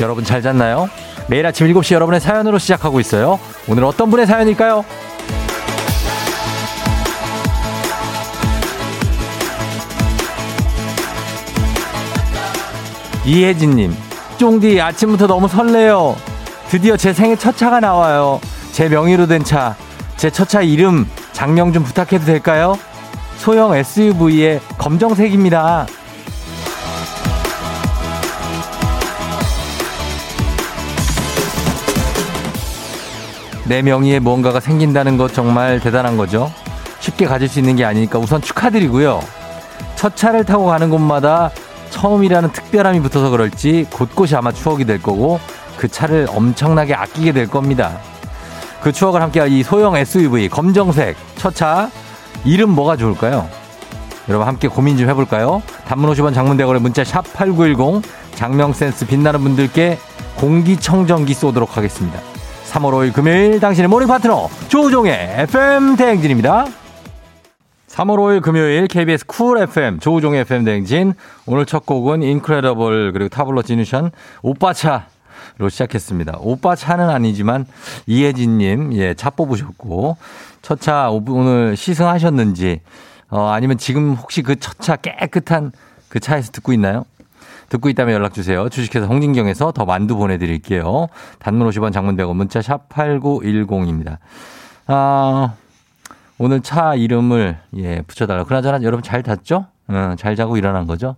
여러분 잘 잤나요? 매일 아침 7시 여러분의 사연으로 시작하고 있어요. 오늘 어떤 분의 사연일까요? 2혜진님, 쫑디 아침부터 너무 설레요. 드디어 제 생애 첫 차가 나와요. 제 명의로 된 차. 제 첫 차 이름, 작명 좀 부탁해도 될까요? 소형 SUV의 검정색입니다. 내 명의에 무언가가 생긴다는 것 정말 대단한 거죠. 쉽게 가질 수 있는 게 아니니까 우선 축하드리고요. 첫 차를 타고 가는 곳마다 처음이라는 특별함이 붙어서 그럴지 곳곳이 아마 추억이 될 거고 그 차를 엄청나게 아끼게 될 겁니다. 그 추억을 함께할 이 소형 SUV 검정색 첫 차 이름 뭐가 좋을까요? 여러분 함께 고민 좀 해볼까요? 단문 50원 장문대거래 문자 샵 8910 장명센스 빛나는 분들께 공기청정기 쏘도록 하겠습니다. 3월 5일 금요일 당신의 모닝 파트너 조우종의 FM 대행진입니다. 3월 5일 금요일 KBS 쿨 FM 조우종의 FM 대행진 오늘 첫 곡은 인크레더블 그리고 타블로 지누션 오빠차로 시작했습니다. 오빠차는 아니지만 이혜진님 예, 차 뽑으셨고 첫 차 오늘 시승하셨는지 아니면 지금 혹시 그 첫 차 깨끗한 그 차에서 듣고 있나요? 듣고 있다면 연락주세요. 주식회사 홍진경에서 더 만두 보내드릴게요. 단문 50원 장문대고 문자 샵8910입니다. 오늘 차 이름을 예, 붙여달라고. 그나저나 여러분 잘 잤죠? 잘 자고 일어난 거죠?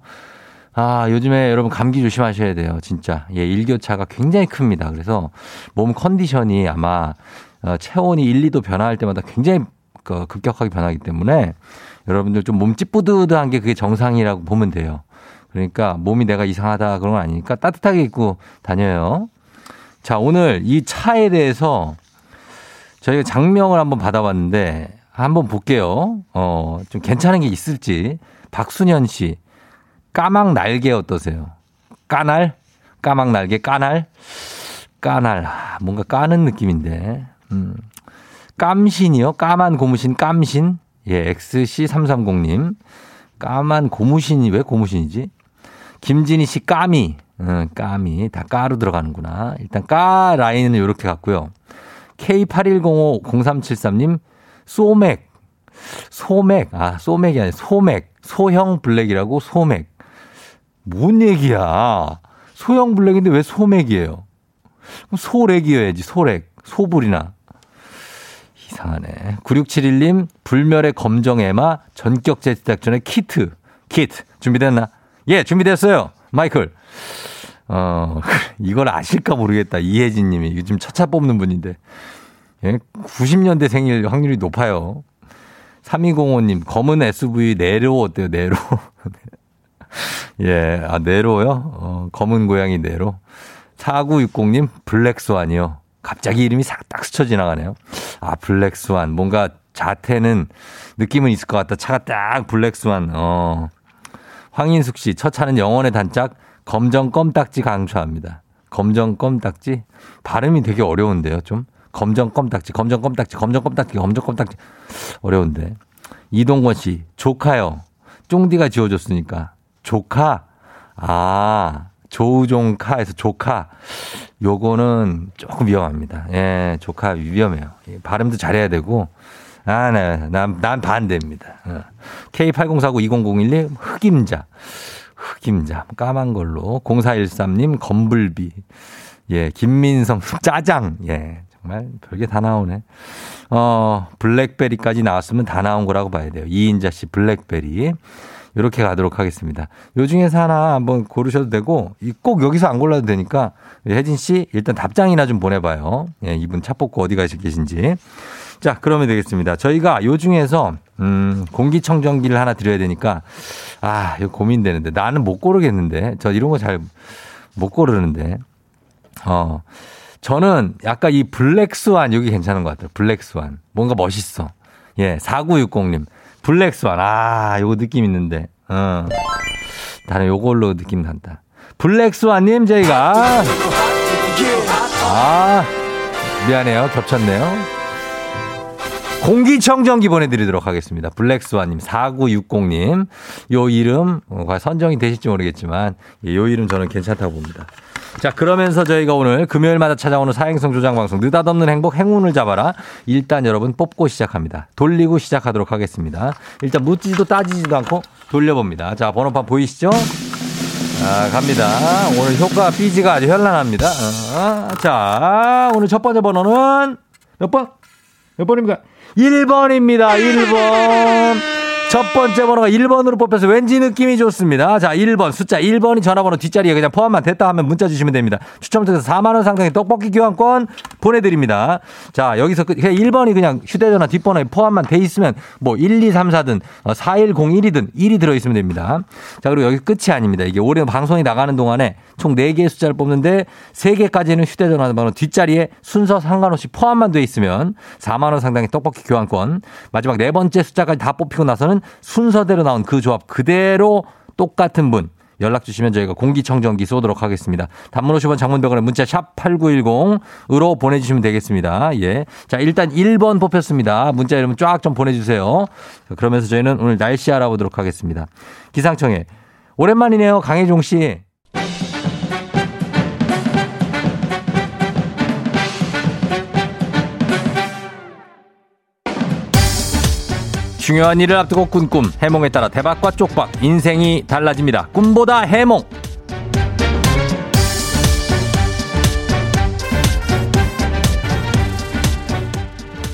요즘에 여러분 감기 조심하셔야 돼요. 진짜. 예, 일교차가 굉장히 큽니다. 그래서 몸 컨디션이 아마 체온이 1, 2도 변화할 때마다 굉장히 급격하게 변하기 때문에 여러분들 좀 몸 찌뿌드드한 게 그게 정상이라고 보면 돼요. 그러니까 몸이 내가 이상하다 그런 건 아니니까 따뜻하게 입고 다녀요. 자, 오늘 이 차에 대해서 저희가 작명을 한번 받아봤는데 한번 볼게요. 좀 괜찮은 게 있을지. 박순현 씨, 까막 날개 어떠세요? 까날? 까막 날개, 까날? 까날. 뭔가 까는 느낌인데. 깜신이요? 까만 고무신, 깜신? 예, XC330님. 까만 고무신이 왜 고무신이지? 김진희 씨 까미. 까미. 다 까로 들어가는구나. 일단 까 라인은 이렇게 갔고요. K81050373님, 소맥. 소맥. 소맥이 아니라 소맥. 소형 블랙이라고 소맥. 뭔 얘기야. 소형 블랙인데 왜 소맥이에요? 그럼 소렉이어야지. 소렉. 소불이나. 이상하네. 9671님, 불멸의 검정 에마 전격 제작전의 키트. 키트. 준비됐나? 예, 준비됐어요. 마이클. 이걸 아실까 모르겠다. 이혜진 님이. 요즘 첫차 뽑는 분인데. 예, 90년대 생일 확률이 높아요. 3205님, 검은 SUV 네로 어때요? 네로. 예, 네로요? 검은 고양이 네로. 4960님, 블랙스완이요. 갑자기 이름이 싹 딱 스쳐 지나가네요. 블랙스완. 뭔가 자태는 느낌은 있을 것 같다. 차가 딱 블랙스완. 황인숙 씨, 첫 차는 영원의 단짝, 검정 껌딱지 강추합니다. 검정 껌딱지? 발음이 되게 어려운데요, 좀. 검정 껌딱지, 검정 껌딱지, 검정 껌딱지, 검정 껌딱지. 어려운데. 이동권 씨, 조카요. 쫑디가 지어줬으니까. 조카? 조우종카에서 조카. 요거는 조금 위험합니다. 예, 조카 위험해요. 예, 발음도 잘해야 되고. 네. 난 반대입니다. K8049-2001님, 흑임자. 흑임자. 까만 걸로. 0413님, 검불비. 예, 김민성, 짜장. 예, 정말 별게 다 나오네. 블랙베리까지 나왔으면 다 나온 거라고 봐야 돼요. 이인자 씨, 블랙베리. 이렇게 가도록 하겠습니다. 요 중에서 하나 한번 고르셔도 되고 꼭 여기서 안 골라도 되니까 혜진 씨 일단 답장이나 좀 보내봐요. 예, 이분 차 뽑고 어디 계신지. 자, 그러면 되겠습니다. 저희가 요 중에서 공기청정기를 하나 드려야 되니까 이거 고민되는데 나는 못 고르겠는데 저 이런 거 잘 못 고르는데 저는 약간 이 블랙스완 여기 괜찮은 것 같아요. 블랙스완 뭔가 멋있어. 예, 4960님. 블랙스완. 요거 느낌 있는데. 나는 요걸로 느낌 난다. 블랙스완님, 저희가. 미안해요. 겹쳤네요. 공기청정기 보내드리도록 하겠습니다. 블랙스완님, 4960님. 요 이름 과연 선정이 되실지 모르겠지만 요 이름 저는 괜찮다고 봅니다. 자, 그러면서 저희가 오늘 금요일마다 찾아오는 사행성 조장방송 느닷없는 행복 행운을 잡아라. 일단 여러분 뽑고 시작합니다. 돌리고 시작하도록 하겠습니다. 일단 묻지도 따지지도 않고 돌려봅니다. 자, 번호판 보이시죠? 자, 갑니다. 오늘 효과 삐지가 아주 현란합니다. 자, 오늘 첫 번째 번호는 몇 번? 몇 번입니까? 1번입니다. 1번. 첫 번째 번호가 1번으로 뽑혀서 왠지 느낌이 좋습니다. 자, 1번. 숫자 1번이 전화번호 뒷자리에 그냥 포함만 됐다 하면 문자 주시면 됩니다. 추첨을 통해서 4만원 상당의 떡볶이 교환권 보내드립니다. 자, 여기서 그냥 1번이 그냥 휴대전화 뒷번호에 포함만 돼 있으면 뭐 1234든 4101이든 1이 들어있으면 됩니다. 자, 그리고 여기 끝이 아닙니다. 이게 올해 방송이 나가는 동안에 총 4개의 숫자를 뽑는데 3개까지는 휴대전화 번호 뒷자리에 순서 상관없이 포함만 돼 있으면 4만원 상당의 떡볶이 교환권, 마지막 네 번째 숫자까지 다 뽑히고 나서는 순서대로 나온 그 조합 그대로 똑같은 분 연락 주시면 저희가 공기청정기 쏘도록 하겠습니다. 단문 50원, 장문병원에 문자 샵 8910으로 보내주시면 되겠습니다. 예. 자, 일단 1번 뽑혔습니다. 문자 이름 쫙 좀 보내주세요. 그러면서 저희는 오늘 날씨 알아보도록 하겠습니다. 기상청에 오랜만이네요, 강해종 씨. 중요한 일을 앞두고 꾼 꿈, 해몽에 따라 대박과 쪽박, 인생이 달라집니다. 꿈보다 해몽.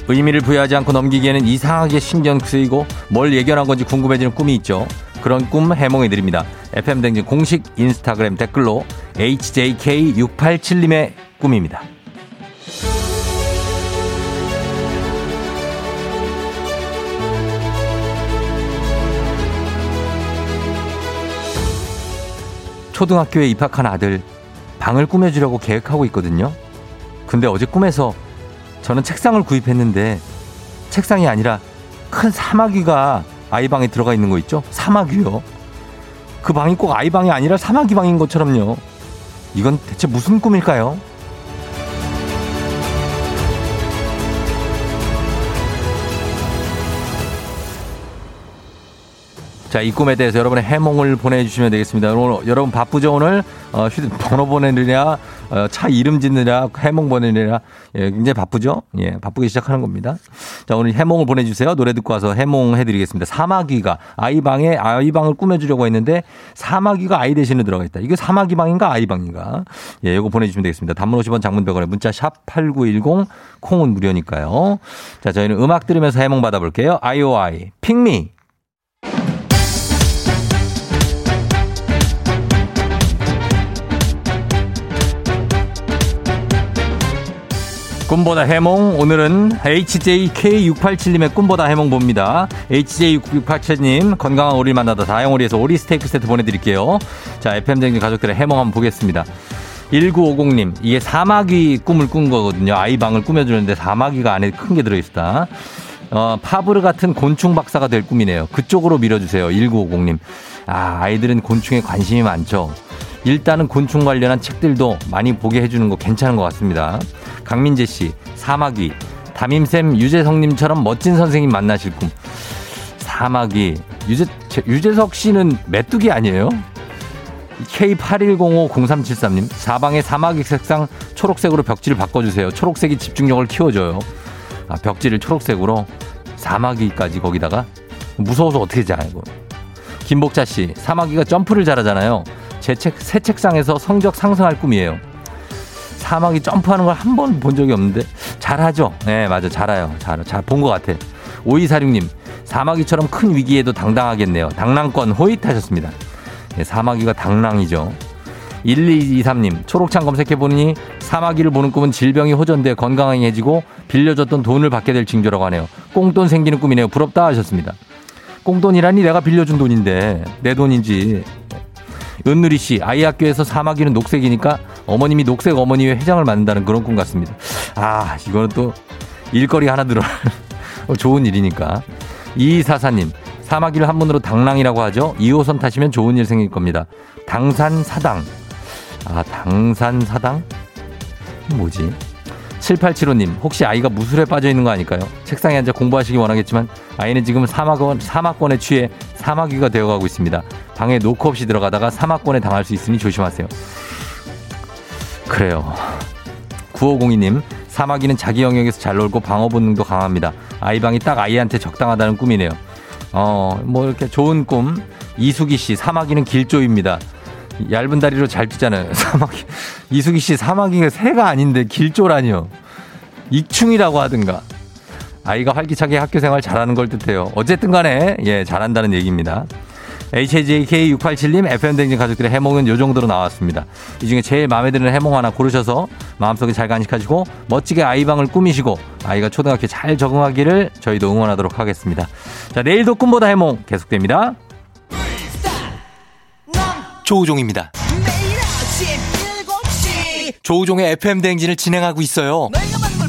의미를 부여하지 않고 넘기기에는 이상하게 신경 쓰이고 뭘 예견한 건지 궁금해지는 꿈이 있죠. 그런 꿈 해몽해드립니다. FM댕진 공식 인스타그램 댓글로 HJK687님의 꿈입니다. 초등학교에 입학한 아들, 방을 꾸며주려고 계획하고 있거든요. 근데 어제 꿈에서 저는 책상을 구입했는데 책상이 아니라 큰 사마귀가 아이 방에 들어가 있는 거 있죠? 사마귀요. 그 방이 꼭 아이 방이 아니라 사마귀 방인 것처럼요. 이건 대체 무슨 꿈일까요? 자, 이 꿈에 대해서 여러분의 해몽을 보내주시면 되겠습니다. 여러분 바쁘죠? 오늘 번호 보내느냐, 차 이름 짓느냐, 해몽 보내느냐, 예, 굉장히 바쁘죠? 예, 바쁘게 시작하는 겁니다. 자, 오늘 해몽을 보내주세요. 노래 듣고 와서 해몽해드리겠습니다. 사마귀가 아이방을 꾸며주려고 했는데 사마귀가 아이 대신에 들어가 있다. 이게 사마귀 방인가 아이 방인가? 예, 이거 보내주시면 되겠습니다. 단문 50원, 장문 100원에 문자 샵 8910, 콩은 무료니까요. 자, 저희는 음악 들으면서 해몽 받아볼게요. IOI, 핑미. 꿈보다 해몽, 오늘은 HJK687님의 꿈보다 해몽 봅니다. HJ687님, 건강한 오리를 만나다 다양오리에서 오리 스테이크 세트 보내드릴게요. 자, FM댕진 가족들의 해몽 한번 보겠습니다. 1950님, 이게 사마귀 꿈을 꾼 거거든요. 아이방을 꾸며주는데 사마귀가 안에 큰 게 들어있다. 파브르 같은 곤충 박사가 될 꿈이네요. 그쪽으로 밀어주세요. 1950님. 아, 아이들은 곤충에 관심이 많죠. 일단은 곤충 관련한 책들도 많이 보게 해주는 거 괜찮은 것 같습니다. 강민재 씨, 사마귀. 담임쌤 유재석님처럼 멋진 선생님 만나실 꿈. 사마귀. 유재석 씨는 메뚜기 아니에요? K81050373님, 사방의 사마귀 색상 초록색으로 벽지를 바꿔주세요. 초록색이 집중력을 키워줘요. 아, 벽지를 초록색으로, 사마귀까지 거기다가. 무서워서 어떻게 자요, 이거. 김복자 씨, 사마귀가 점프를 잘하잖아요. 새 책상에서 성적 상승할 꿈이에요. 사막이 점프하는 걸 한 번 본 적이 없는데 잘하죠? 네, 맞아, 잘해요. 잘 본 것 같아. 5246님, 사마귀처럼 큰 위기에도 당당하겠네요. 당랑권 호잇 하셨습니다. 네, 사마귀가 당랑이죠. 1223님, 초록창 검색해보니 사마귀를 보는 꿈은 질병이 호전돼 건강해지고 빌려줬던 돈을 받게 될 징조라고 하네요. 꽁돈 생기는 꿈이네요. 부럽다 하셨습니다. 꽁돈이라니, 내가 빌려준 돈인데 내 돈인지. 은누리 씨, 아이 학교에서 사마귀는 녹색이니까 어머님이 녹색 어머니의 회장을 만든다는 그런 꿈 같습니다. 아, 이거는 또 일거리 하나 늘어나는 좋은 일이니까. 2244님, 사마귀를 한문으로 당랑이라고 하죠. 2호선 타시면 좋은 일 생길 겁니다. 당산사당. 아, 당산사당? 뭐지? 7875님, 혹시 아이가 무술에 빠져 있는 거 아닐까요? 책상에 앉아 공부하시기 원하겠지만 아이는 지금 사막권에 취해 사마귀가 되어가고 있습니다. 방에 노크 없이 들어가다가 사막권에 당할 수 있으니 조심하세요. 그래요. 9502님, 사마귀는 자기 영역에서 잘 놀고 방어 본능도 강합니다. 아이 방이 딱 아이한테 적당하다는 꿈이네요. 뭐 이렇게 좋은 꿈. 이수기 씨, 사마귀는 길조입니다. 얇은 다리로 잘 뛰잖아요. 사마귀. 이수기 씨, 사마귀가 새가 아닌데 길조라니요. 익충이라고 하든가. 아이가 활기차게 학교 생활 잘하는 걸 뜻해요. 어쨌든 간에, 예, 잘한다는 얘기입니다. HJK687님, FM댕진 가족들의 해몽은 요 정도로 나왔습니다. 이 중에 제일 마음에 드는 해몽 하나 고르셔서 마음속에 잘 간직하시고 멋지게 아이방을 꾸미시고 아이가 초등학교에 잘 적응하기를 저희도 응원하도록 하겠습니다. 자, 내일도 꿈보다 해몽 계속됩니다. 조우종입니다. 매일 아침 7시 조우종의 FM댕진을 진행하고 있어요. 내가 만물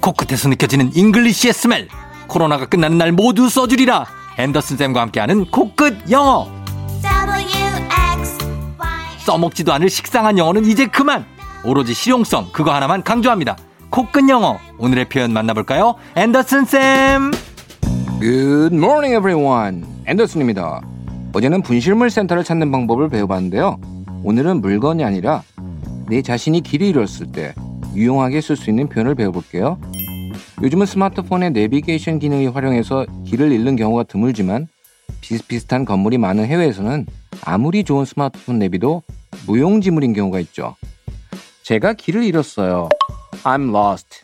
코끝에서 느껴지는 잉글리시의 스멜. 코로나가 끝나는 날 모두 써주리라. 앤더슨쌤과 함께하는 코끝 영어. 써먹지도 않을 식상한 영어는 이제 그만. 오로지 실용성, 그거 하나만 강조합니다. 코끝 영어, 오늘의 표현 만나볼까요? 앤더슨 쌤. Good morning everyone. 앤더슨입니다. 어제는 분실물 센터를 찾는 방법을 배워봤는데요. 오늘은 물건이 아니라 내 자신이 길을 잃었을 때 유용하게 쓸 수 있는 표현을 배워볼게요. 요즘은 스마트폰의 내비게이션 기능을 활용해서 길을 잃는 경우가 드물지만 비슷비슷한 건물이 많은 해외에서는 아무리 좋은 스마트폰 내비도 무용지물인 경우가 있죠. 제가 길을 잃었어요. I'm lost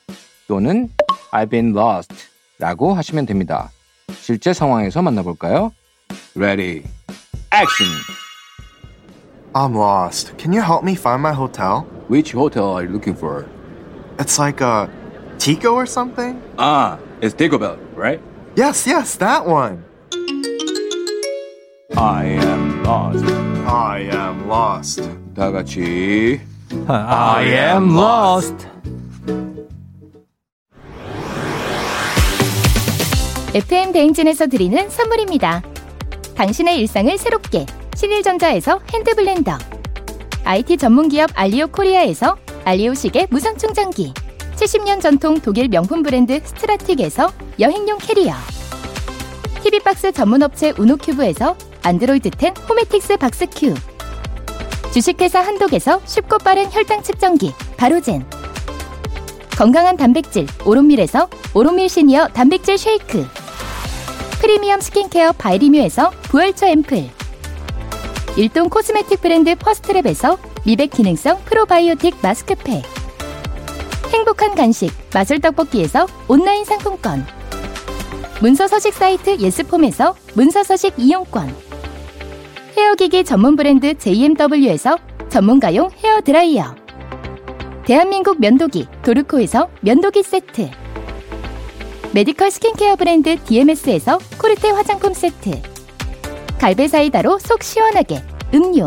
또는 I've been lost 라고 하시면 됩니다. 실제 상황에서 만나볼까요? Ready, action! I'm lost. Can you help me find my hotel? Which hotel are you looking for? It's like a Tico or something? Ah, it's Taco Bell, right? Yes, that one. I am lost. 다 같이 I am lost. FM 대행진에서 드리는 선물입니다. 당신의 일상을 새롭게 신일전자에서 핸드블렌더, IT 전문기업 알리오 코리아에서 알리오 시계 무선충전기, 70년 전통 독일 명품 브랜드 스트라틱에서 여행용 캐리어, TV박스 전문업체 우노큐브에서 안드로이드 10 호메틱스 박스큐, 주식회사 한독에서 쉽고 빠른 혈당 측정기 바로젠, 건강한 단백질 오론밀에서 오론밀 시니어 단백질 쉐이크, 프리미엄 스킨케어 바이리뮤에서 부활초 앰플, 일동 코스메틱 브랜드 퍼스트랩에서 미백 기능성 프로바이오틱 마스크팩, 행복한 간식 마술떡볶이에서 온라인 상품권, 문서서식 사이트 예스폼에서 문서서식 이용권, 헤어기기 전문 브랜드 JMW에서 전문가용 헤어드라이어, 대한민국 면도기 도르코에서 면도기 세트, 메디컬 스킨케어 브랜드 DMS에서 코르테 화장품 세트, 갈베사이다로 속 시원하게 음료,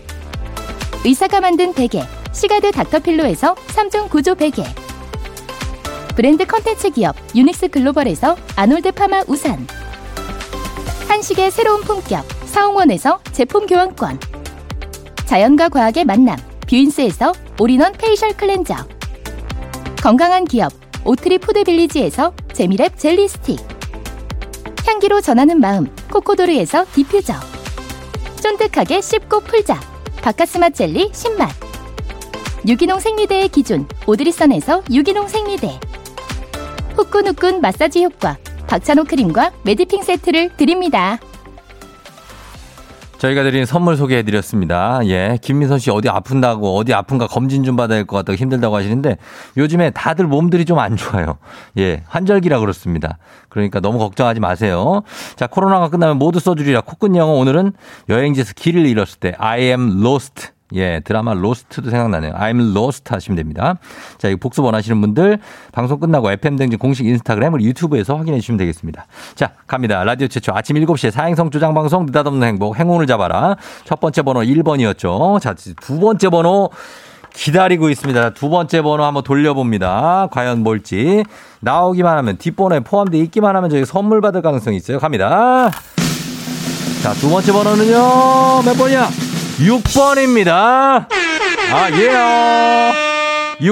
의사가 만든 베개 시가드 닥터필로에서 3중 구조 베개, 브랜드 컨텐츠 기업 유닉스 글로벌에서 아놀드 파마 우산, 한식의 새로운 품격 사홍원에서 제품 교환권, 자연과 과학의 만남 뷰인스에서 올인원 페이셜 클렌저, 건강한 기업 오트리 푸드빌리지에서 재미랩 젤리 스틱, 향기로 전하는 마음 코코도르에서 디퓨저, 쫀득하게 씹고 풀자 바카스마 젤리 10만, 유기농 생리대의 기준 오드리선에서 유기농 생리대, 후끈후끈 마사지 효과 박찬호 크림과 메디핑 세트를 드립니다. 저희가 드린 선물 소개해드렸습니다. 예, 김민선 씨 어디 아픈다고, 어디 아픈가 검진 좀 받아야 할 것 같다고 힘들다고 하시는데 요즘에 다들 몸들이 좀 안 좋아요. 예, 환절기라 그렇습니다. 그러니까 너무 걱정하지 마세요. 자, 코로나가 끝나면 모두 써주리라 코끝 영어, 오늘은 여행지에서 길을 잃었을 때 I am lost. 예, 드라마 로스트도 생각나네요. I'm lost 하시면 됩니다. 자, 이거 복습 원하시는 분들 방송 끝나고 FM 등진 공식 인스타그램을 유튜브에서 확인해 주시면 되겠습니다. 자, 갑니다. 라디오 최초 아침 7시에 사행성 조장 방송 느닷없는 행복, 행운을 잡아라. 첫 번째 번호 1번이었죠. 자, 두 번째 번호 기다리고 있습니다. 두 번째 번호 한번 돌려봅니다. 과연 뭘지. 나오기만 하면, 뒷번호에 포함되어 있기만 하면 저희 선물 받을 가능성이 있어요. 갑니다. 자, 두 번째 번호는요. 몇 번이야? 6번입니다. 아, 예요.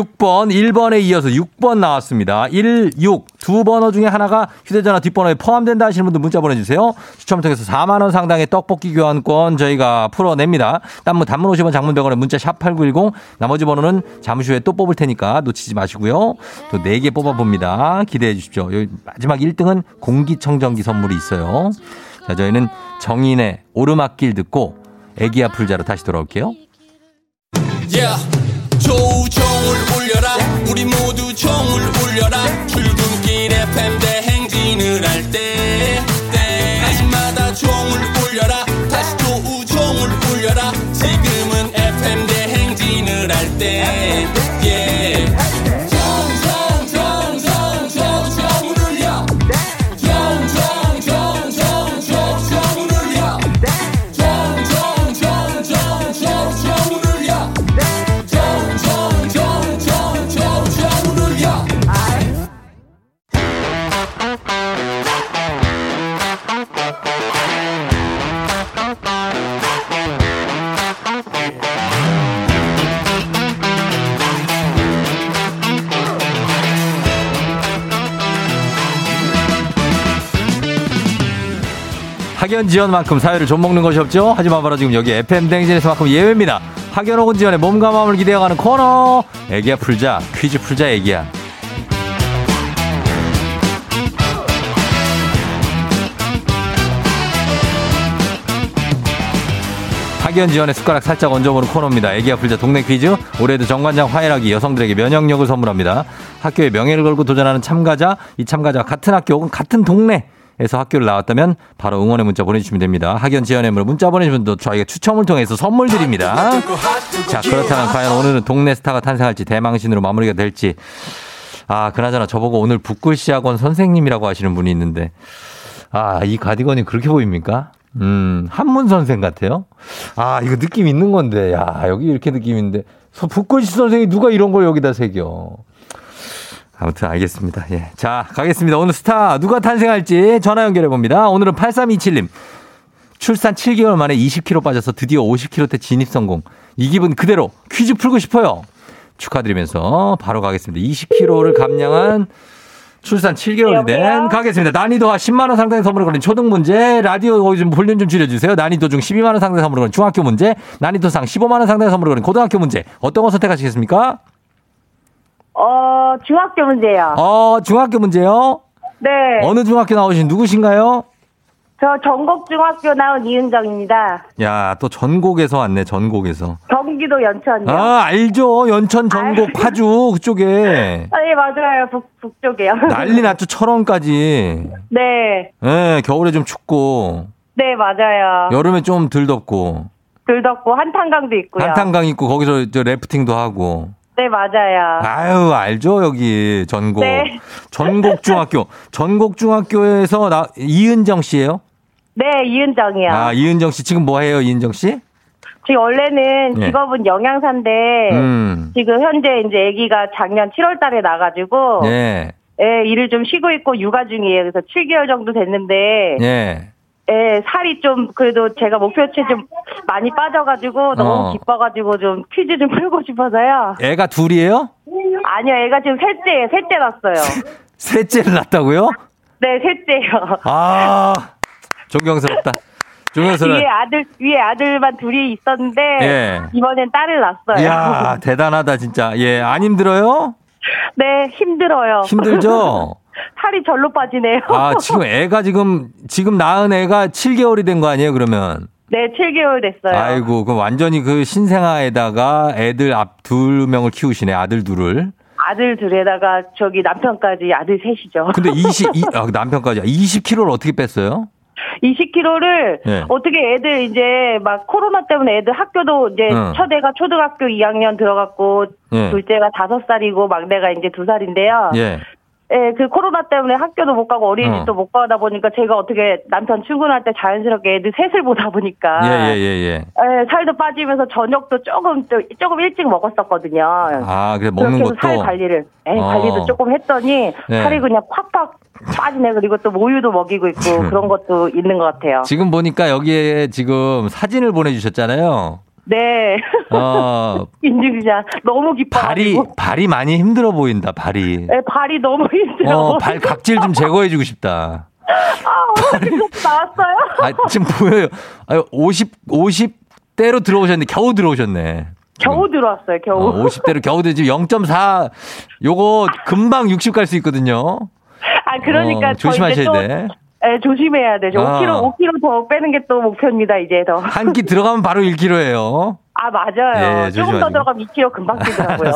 6번, 1번에 이어서 6번 나왔습니다. 1, 6. 두 번호 중에 하나가 휴대전화 뒷번호에 포함된다 하시는 분들 문자 보내주세요. 추첨을 통해서 4만원 상당의 떡볶이 교환권 저희가 풀어냅니다. 단문 50원, 장문 100원에 문자 샵8910. 나머지 번호는 잠시 후에 또 뽑을 테니까 놓치지 마시고요. 또 4개 뽑아봅니다. 기대해 주십시오. 마지막 1등은 공기청정기 선물이 있어요. 자, 저희는 정인의 오르막길 듣고 애기야 풀자로 다시 돌아올게요. Yeah, 조우종을 울려라. 우리 모두 종을 울려라. 출근길 FM 대행진을 할 때 때마다 종을 울려라. 다시 조우종을 울려라. 지금은 FM 대행진을 할 때 yeah. 학연지연만큼 사회를 좀먹는 것이 없죠. 하지만 바로 지금 여기 FM댕진에서만큼 예외입니다. 학연 혹은 지연의 몸과 마음을 기대어가는 코너 애기야 풀자, 퀴즈 풀자 애기야. 학연지연의 숟가락 살짝 얹어보는 코너입니다. 애기야 풀자 동네 퀴즈. 올해도 정관장 화해락이 여성들에게 면역력을 선물합니다. 학교에 명예를 걸고 도전하는 참가자, 이 참가자와 같은 학교 혹은 같은 동네 에서 학교를 나왔다면 바로 응원의 문자 보내주시면 됩니다. 학연 지연의 문자 보내주신 분도 저희가 추첨을 통해서 선물 드립니다. 자, 그렇다면 과연 오늘은 동네 스타가 탄생할지 대망신으로 마무리가 될지. 아, 그나저나 저보고 오늘 북글씨 학원 선생님이라고 하시는 분이 있는데, 아, 이 가디건이 그렇게 보입니까? 한문 선생 같아요. 아, 이거 느낌 있는 건데, 야, 여기 이렇게 느낌인데 북글씨 선생이 누가 이런 걸 여기다 새겨. 아무튼 알겠습니다. 예. 자, 가겠습니다. 오늘 스타 누가 탄생할지 전화 연결해 봅니다. 오늘은 8327님. 출산 7개월 만에 20kg 빠져서 드디어 50kg대 진입 성공. 이 기분 그대로 퀴즈 풀고 싶어요. 축하드리면서 바로 가겠습니다. 20kg를 감량한 출산 7개월이 된 가겠습니다. 난이도와 10만 원 상당의 선물을 걸린 초등 문제, 라디오 거기 좀 볼륨 좀 줄여주세요. 난이도 중 12만 원 상당의 선물을 걸린 중학교 문제, 난이도 상 15만 원 상당의 선물을 걸린 고등학교 문제. 어떤 거 선택하시겠습니까? 중학교 문제요. 중학교 문제요? 네. 어느 중학교 나오신 누구신가요? 저 전곡중학교 나온 이은정입니다. 야, 또 전곡에서 왔네, 전곡에서. 경기도 연천이요? 아, 알죠. 연천, 전곡, 파주, 그쪽에. 아, 예, 맞아요. 북쪽에요. 난리 났죠, 철원까지. 네. 예, 겨울에 좀 춥고. 네, 맞아요. 여름에 좀 덜 덥고. 덜 덥고, 한탄강도 있고요. 한탄강 있고, 거기서 저 래프팅도 하고. 네, 맞아요. 아유, 알죠, 여기 전곡. 네. 전곡중학교. 전곡중학교에서 이은정 씨예요? 네, 이은정이요. 아, 이은정 씨 지금 뭐 해요, 이은정 씨? 지금 원래는 직업은 영양사인데 지금 현재 이제 아기가 작년 7월 달에 나가지고 일을 좀 쉬고 있고 육아 중이에요. 그래서 7개월 정도 됐는데 예, 살이 좀 그래도 제가 목표치 좀 많이 빠져가지고 너무 기뻐가지고 좀 퀴즈 좀 풀고 싶어서요. 애가 둘이에요? 아니요, 애가 지금 셋째 났어요. 셋째를 낳았다고요? 네, 셋째요. 아, 존경스럽다. 위에 아들, 위에 아들만 둘이 있었는데, 예. 이번엔 딸을 낳았어요. 이야, 대단하다, 진짜. 예, 안 힘들어요? 네, 힘들어요. 힘들죠? 살이 절로 빠지네요. 아, 지금 애가 지금 낳은 애가 7개월이 된 거 아니에요, 그러면? 네, 7개월 됐어요. 아이고, 그럼 완전히 그 신생아에다가 애들 앞 2명을 키우시네, 아들 둘을. 아들 둘에다가 저기 남편까지 아들 셋이죠. 근데 남편까지 20kg를 어떻게 뺐어요? 20kg를 네. 어떻게 애들 이제 막 코로나 때문에 애들 학교도 이제 첫애가 초등학교 2학년 들어갔고 네. 둘째가 5살이고 막내가 이제 2살인데요. 네. 예, 그 코로나 때문에 학교도 못 가고 어린이집도 못 가다 보니까 제가 어떻게 남편 출근할 때 자연스럽게 애들 셋을 보다 보니까 예, 살도 빠지면서 저녁도 조금 일찍 먹었었거든요. 아, 그래서 먹는 것도 살 관리를 관리도 조금 했더니 네. 살이 그냥 팍팍 빠지네. 그리고 또 모유도 먹이고 있고 그런 것도 있는 것 같아요. 지금 보니까 여기에 지금 사진을 보내주셨잖아요. 네. 인증샷 너무 기뻐. 발이 많이 힘들어 보인다. 발이. 네, 발이 너무 힘들어. 발 각질 좀 제거해주고 싶다. 아, 오늘 진짜 나왔어요? 아, 지금 보여요. 아, 50대로 들어오셨는데 겨우 들어오셨네. 겨우 들어왔어요. 겨우. 50대로 겨우 되지. 0.4 요거 금방 60 갈 수 있거든요. 아, 그러니까 조심하셔야 돼. 예, 조심해야 되죠. 5kg 더 빼는 게 또 목표입니다, 이제 더. 한 끼 들어가면 바로 1kg예요. 아, 맞아요. 예, 조금 더 들어가면 2kg 금방 뛰더라고요.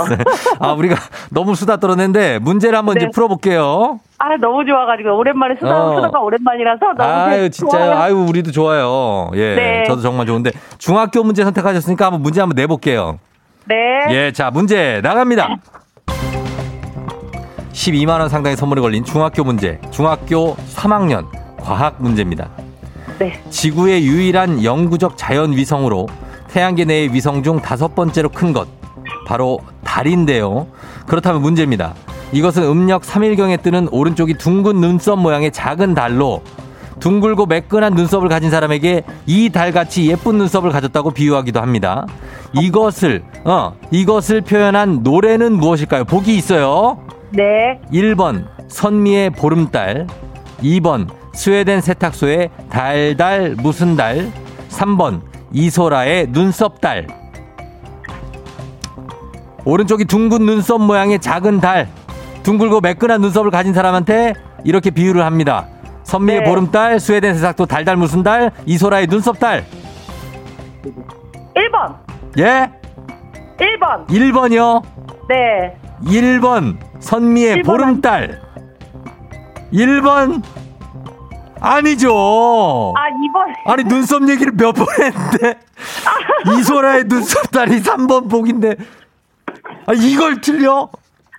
아, 우리가 너무 수다 떨었는데 문제를 한번 네. 이제 풀어볼게요. 아, 너무 좋아가지고 오랜만에 수다가 오랜만이라서 너무 아유, 진짜요. 좋아요. 아유, 우리도 좋아요. 예, 네. 저도 정말 좋은데 중학교 문제 선택하셨으니까 한번 문제 한번 내볼게요. 네. 예, 자, 문제 나갑니다. 12만 원 상당의 선물이 걸린 중학교 문제, 중학교 3학년 과학 문제입니다. 네. 지구의 유일한 영구적 자연 위성으로 태양계 내의 위성 중 5번째로 큰 것, 바로 달인데요. 그렇다면 문제입니다. 이것은 음력 3일경에 뜨는 오른쪽이 둥근 눈썹 모양의 작은 달로 둥글고 매끈한 눈썹을 가진 사람에게 이 달같이 예쁜 눈썹을 가졌다고 비유하기도 합니다. 이것을 표현한 노래는 무엇일까요? 보기 있어요. 네. 1번 선미의 보름달, 2번 스웨덴 세탁소의 달달 무슨 달, 3번 이소라의 눈썹달. 오른쪽이 둥근 눈썹 모양의 작은 달, 둥글고 매끈한 눈썹을 가진 사람한테 이렇게 비유를 합니다. 선미의 네. 보름달, 스웨덴 세탁소 달달 무슨 달, 이소라의 눈썹달. 1번. 예? 1번. 1번이요? 네. 1번 선미의 1번 보름달. 1번 아니죠. 아, 2번. 아니, 눈썹 얘기를 몇 번 했는데 이소라의 눈썹달이 3번 복인데 아, 이걸 틀려?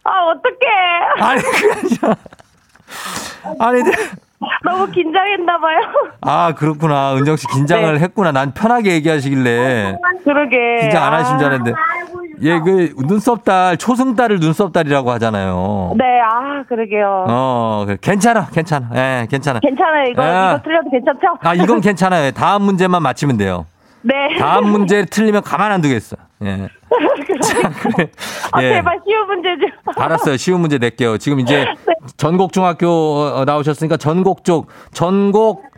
아, 어떡해. 아니, 그냥 아니, 너무 긴장했나봐요. 아, 그렇구나. 은정씨 긴장을 네. 했구나. 난 편하게 얘기하시길래. 그러게. 긴장 안 하신 줄 알았는데. 예, 그 눈썹달, 초승달을 눈썹달이라고 하잖아요. 네, 아, 그러게요. 괜찮아. 예, 괜찮아. 괜찮아요. 이거 틀려도 괜찮죠? 아, 이건 괜찮아요. 다음 문제만 맞히면 돼요. 네. 다음 문제 틀리면 가만 안 두겠어. 예. 자, 그래. 아, 예. 제발 쉬운 문제 좀. 알았어요. 쉬운 문제 낼게요. 지금 이제 네. 전곡 중학교 나오셨으니까 전곡 쪽,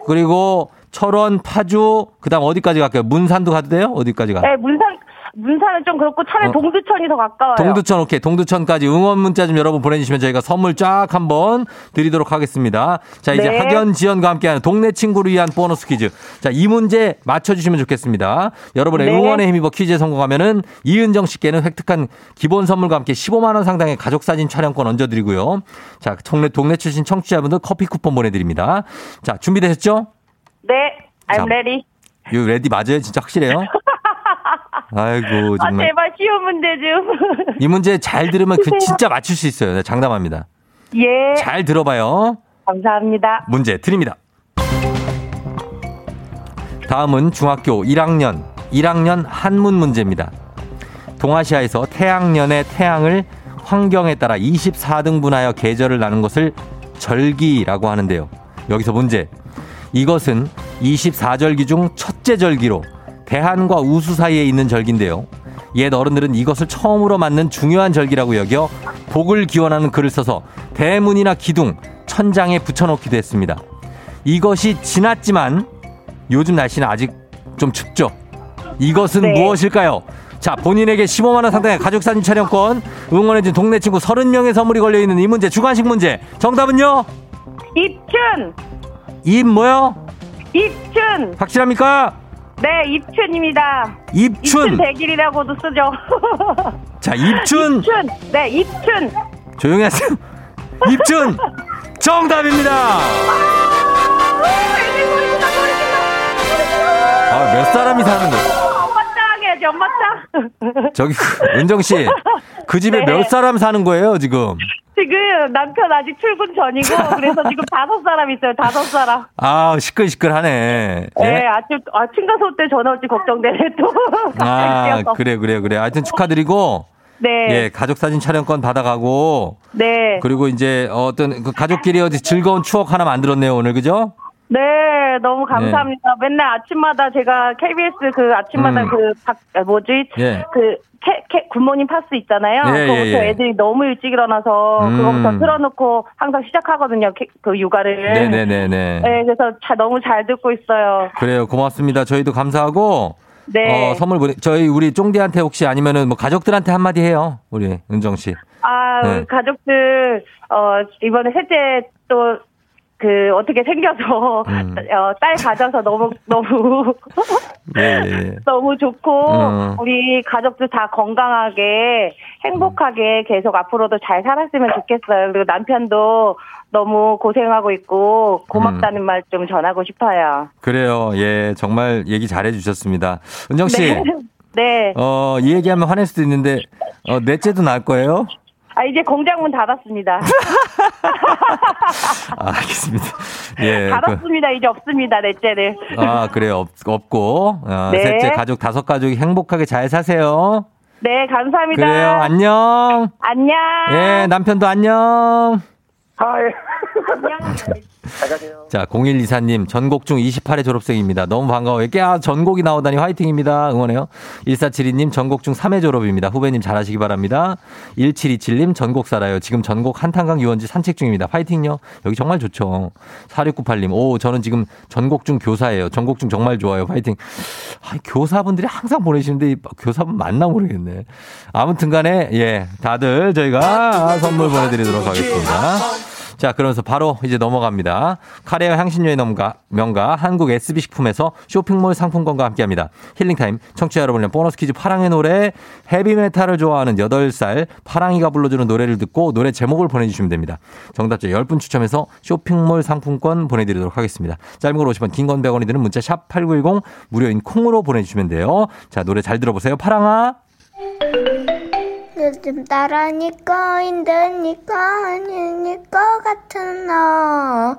그리고 철원, 파주, 그다음 어디까지 갈까요? 문산도 가도 돼요? 어디까지 가? 네, 문산은 좀 그렇고 차라리 동두천이 더 가까워요. 동두천, 오케이. 동두천까지 응원 문자 좀 여러분 보내주시면 저희가 선물 쫙 한번 드리도록 하겠습니다. 자, 이제 네. 학연, 지연과 함께하는 동네 친구를 위한 보너스 퀴즈. 자, 이 문제 맞춰주시면 좋겠습니다. 여러분의 네. 응원에 힘입어 퀴즈에 성공하면은 이은정 씨께는 획득한 기본 선물과 함께 15만 원 상당의 가족사진 촬영권 얹어드리고요. 자, 동네 출신 청취자분들 커피 쿠폰 보내드립니다. 자, 준비되셨죠? 네. I'm ready. You ready 맞아요? 진짜 확실해요? 아이고, 정말. 아, 제발 쉬운 문제 좀. 이 문제 잘 들으면 진짜 맞출 수 있어요. 장담합니다. 예. 잘 들어봐요. 감사합니다. 문제 드립니다. 다음은 중학교 1학년 한문 문제입니다. 동아시아에서 태양년의 태양을 환경에 따라 24등분하여 계절을 나눈 것을 절기라고 하는데요. 여기서 문제. 이것은 24절기 중 첫째 절기로 대한과 우수 사이에 있는 절기인데요. 옛 어른들은 이것을 처음으로 맞는 중요한 절기라고 여겨 복을 기원하는 글을 써서 대문이나 기둥, 선장에 붙여놓기도 했습니다. 이것이 지났지만 요즘 날씨는 아직 좀 춥죠. 이것은 네. 무엇일까요? 자, 본인에게 15만원 상당의 가족사진 촬영권, 응원해준 동네 친구 30명의 선물이 걸려있는 이 문제, 주관식 문제. 정답은요? 입춘. 입 뭐요? 입춘. 확실합니까? 네, 입춘입니다. 입춘. 입춘 대길이라고도 쓰죠. 자, 입춘. 입춘. 네, 입춘. 조용히 하세요. 입춘. 정답입니다. 아, 몇 사람이 사는 거예요? 엄마짱. 저기 은정 씨, 그 집에 네. 몇 사람 사는 거예요 지금? 지금 남편 아직 출근 전이고 그래서 지금 5사람 있어요. 5사람. 아, 시끌시끌하네. 예? 네, 아침 가서 올 때 전화 올지 걱정되네 또. 아, 그래. 하여튼 축하드리고. 네. 예, 가족 사진 촬영권 받아가고. 네. 그리고 이제 어떤 그 가족끼리 어디 즐거운 추억 하나 만들었네요 오늘, 그죠? 네, 너무 감사합니다. 네. 맨날 아침마다 제가 KBS 그 아침마다 굿모닝 파스 있잖아요. 예, 그거부터 예. 애들이 너무 일찍 일어나서 그거부터 틀어놓고 항상 시작하거든요. 그 육아를. 네네네네. 네, 그래서 너무 잘 듣고 있어요. 그래요, 고맙습니다. 저희도 감사하고. 네. 선물 저희 우리 쫑디한테 혹시 아니면은 뭐 가족들한테 한마디 해요, 우리 은정 씨. 아, 네. 우리 가족들 이번에 셋째 또. 어떻게 생겨서, 딸 가져서 너무, 네. 너무 좋고, 우리 가족들 다 건강하게, 행복하게 계속 앞으로도 잘 살았으면 좋겠어요. 그리고 남편도 너무 고생하고 있고, 고맙다는 말 좀 전하고 싶어요. 그래요. 예, 정말 얘기 잘해주셨습니다. 은정씨. 네. 네. 이 얘기하면 화낼 수도 있는데, 넷째도 날 거예요? 아, 이제 공장 문 닫았습니다. 아, 알겠습니다. 예. 닫았습니다. 이제 없습니다. 넷째는. 아, 그래요. 없고. 아, 네. 셋째 가족, 5가족이 행복하게 잘 사세요. 네, 감사합니다. 그래요. 안녕. 안녕. 예, 남편도 안녕. 아, 예. 안녕. 자, 0124님, 전곡 중 28회 졸업생입니다. 너무 반가워요. 깨야 전곡이 나오다니 화이팅입니다. 응원해요. 1472님, 전곡 중 3회 졸업입니다. 후배님 잘하시기 바랍니다. 1727님, 전곡 살아요. 지금 전곡 한탄강 유원지 산책 중입니다. 화이팅요. 여기 정말 좋죠. 4698님, 오, 저는 지금 전곡 중 교사예요. 전곡 중 정말 좋아요. 화이팅. 아, 교사분들이 항상 보내시는데, 교사분 맞나 모르겠네. 아무튼 간에, 예, 다들 저희가 선물 보내드리도록 하겠습니다. 자, 그러면서 바로 이제 넘어갑니다. 카레와 향신료의 명가 한국 SB 식품에서 쇼핑몰 상품권과 함께합니다. 힐링타임 청취자 여러분의 보너스 퀴즈, 파랑의 노래. 헤비메탈을 좋아하는 8살 파랑이가 불러주는 노래를 듣고 노래 제목을 보내주시면 됩니다. 정답자 10분 추첨해서 쇼핑몰 상품권 보내드리도록 하겠습니다. 짧은 걸 50원, 긴 건 100원이 드는 문자 샵 8910, 무료인 콩으로 보내주시면 돼요. 자, 노래 잘 들어보세요. 파랑아. 요즘 따라니까 힘드니까 아니니까 같은 너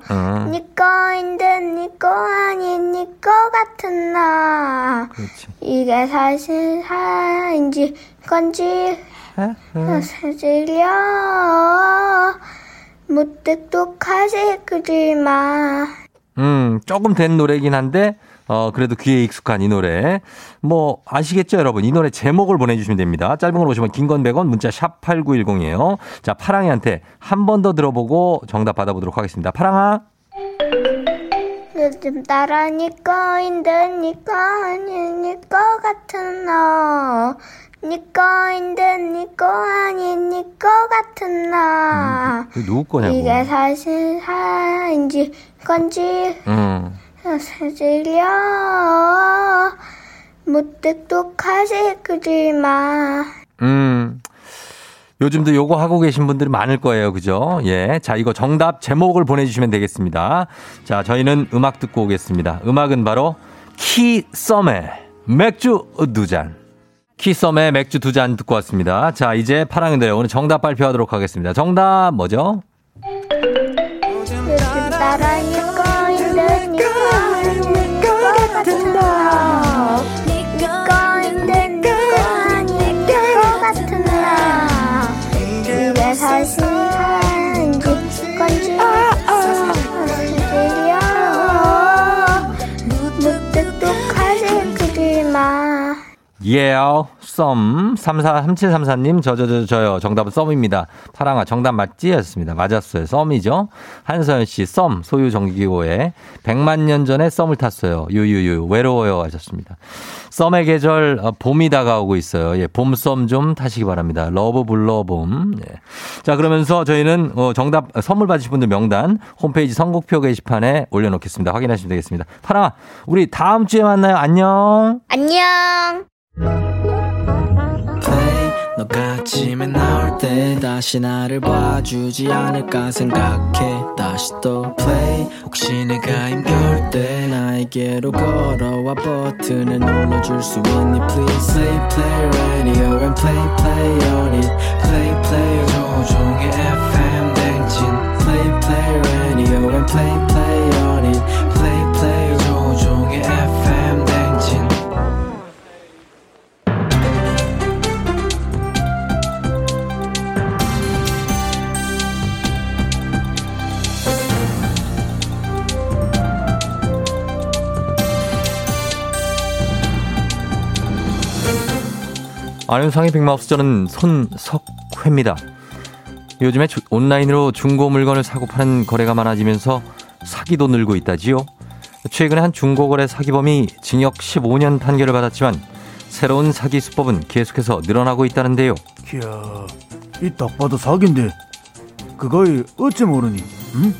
니까 힘드니까 아니니까 같은 나. 이게 사실 사인지 건지 사실이야. 무뚝뚝하지 그지 마. 조금 된 노래긴 한데 그래도 귀에 익숙한 이 노래. 뭐, 아시겠죠, 여러분? 이 노래 제목을 보내주시면 됩니다. 짧은 걸 오시면 긴 건 100원, 문자 샵 8910이에요. 자, 파랑이한테 한 번 더 들어보고 정답 받아보도록 하겠습니다. 파랑아. 요즘 따라니까 힘드니까 아니니까 같은 너. 니꺼 힘드니까 아니니까 같은 나. 누구 거냐고. 이게 사실 사인지 건지. 사실이야. 무뚝뚝하지 그지 마. 요즘도 요거 하고 계신 분들이 많을 거예요, 그죠? 예, 자, 이거 정답 제목을 보내주시면 되겠습니다. 자, 저희는 음악 듣고 오겠습니다. 음악은 바로 키썸의 맥주 2잔. 키썸의 맥주 2잔 듣고 왔습니다. 자, 이제 파랑인데요. 오늘 정답 발표하도록 하겠습니다. 정답 뭐죠? 예요. 썸. 343734님 저요. 정답은 썸입니다. 사랑아 정답 맞지? 하셨습니다. 맞았어요. 썸이죠. 한서연 씨 썸. 소유 정기호에 100만 년 전에 썸을 탔어요. 유유유 외로워요 하셨습니다. 썸의 계절 봄이 다가오고 있어요. 예, 봄썸 좀 타시기 바랍니다. 러브 블러 봄. 예. 자 그러면서 저희는 정답 선물 받으실 분들 명단 홈페이지 선곡표 게시판에 올려놓겠습니다. 확인하시면 되겠습니다. 사랑아 우리 다음 주에 만나요. 안녕. 안녕. 너가 아침에 나올 때 다시 나를 봐주지 않을까 생각해. 다시 또 play. 혹시 내가 힘겨울 때 나에게로 걸어와 버튼을 눌러줄 수 있니 please. Play play radio and play play on it. Play play 조종의 FM 댕진. Play play radio and play play on it. Play play 조종의 FM 댕진. 안윤상의 빅마우스 저는 손석회입니다. 요즘에 온라인으로 중고 물건을 사고 파는 거래가 많아지면서 사기도 늘고 있다지요. 최근에 한 중고거래 사기범이 징역 15년 판결을 받았지만 새로운 사기 수법은 계속해서 늘어나고 있다는데요. 이야, 이 딱 봐도 사기인데 그걸 어찌 모르니? 응?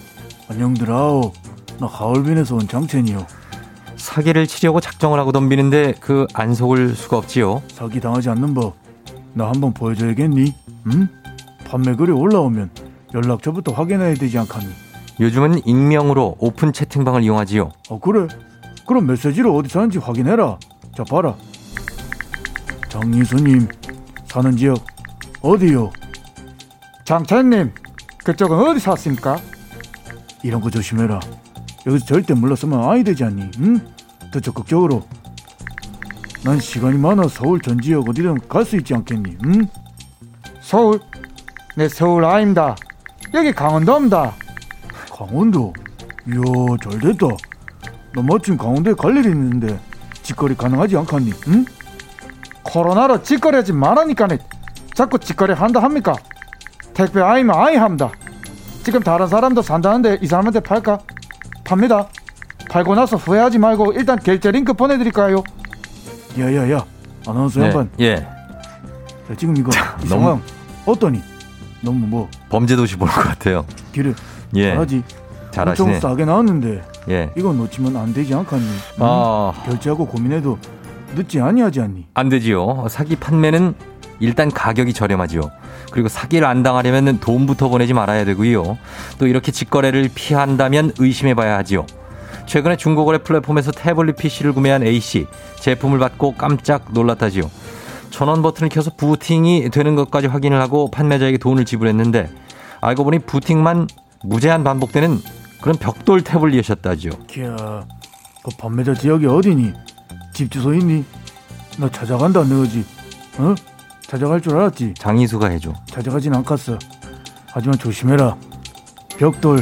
안녕들아오. 나 하얼빈에서 온 장첸이요. 사기를 치려고 작정을 하고 덤비는데 그 안 속을 수가 없지요. 사기 당하지 않는 법 나 한번 보여줘야겠니? 응? 판매글이 올라오면 연락처부터 확인해야 되지 않겠니? 요즘은 익명으로 오픈 채팅방을 이용하지요. 그래? 그럼 메시지를 어디 사는지 확인해라. 자 봐라. 장리수님 사는 지역 어디요? 장찬님 그쪽은 어디 샀습니까? 이런 거 조심해라. 여기서 절대 물러서면 아니 되지 않니? 응? 더 적극적으로. 난 시간이 많아 서울 전 지역 어디든 갈 수 있지 않겠니? 응? 서울? 네 서울 아닙니다. 여기 강원도입니다. 강원도? 이야 잘됐다. 나 마침 강원도에 갈 일이 있는데 직거래 가능하지 않겠니? 응? 코로나로 직거래하지 말라니까네. 자꾸 직거래 한다 합니까? 택배 아니면 아니 합니다. 지금 다른 사람도 산다는데 이 사람한테 팔까? 팝니다. 팔고 나서 후회하지 말고 일단 결제 링크 보내드릴까요? 야야야 아나운서 양반. 예. 자, 지금 이거 자, 이 상황 어떠니? 너무 뭐 범죄도시 보는 것 같아요. 길을 예. 잘하지. 잘하시네. 엄청 싸게 나왔는데 예. 이건 놓치면 안 되지 않겠니? 결제하고 고민해도 늦지 아니하지 않니? 안 되지요. 사기 판매는 일단 가격이 저렴하지요. 그리고 사기를 안 당하려면 돈부터 보내지 말아야 되고요. 또 이렇게 직거래를 피한다면 의심해봐야 하지요. 최근에 중고거래 플랫폼에서 태블릿 PC를 구매한 A씨. 제품을 받고 깜짝 놀랐다지요. 1,000원 버튼을 켜서 부팅이 되는 것까지 확인을 하고 판매자에게 돈을 지불했는데 알고 보니 부팅만 무제한 반복되는 그런 벽돌 태블릿이었다지요. 이야, 그 판매자 지역이 어디니? 집 주소 있니? 나 찾아간다 너지. 어? 찾아갈 줄 알았지. 장이수가 해줘. 찾아가진 않겠어. 하지만 조심해라. 벽돌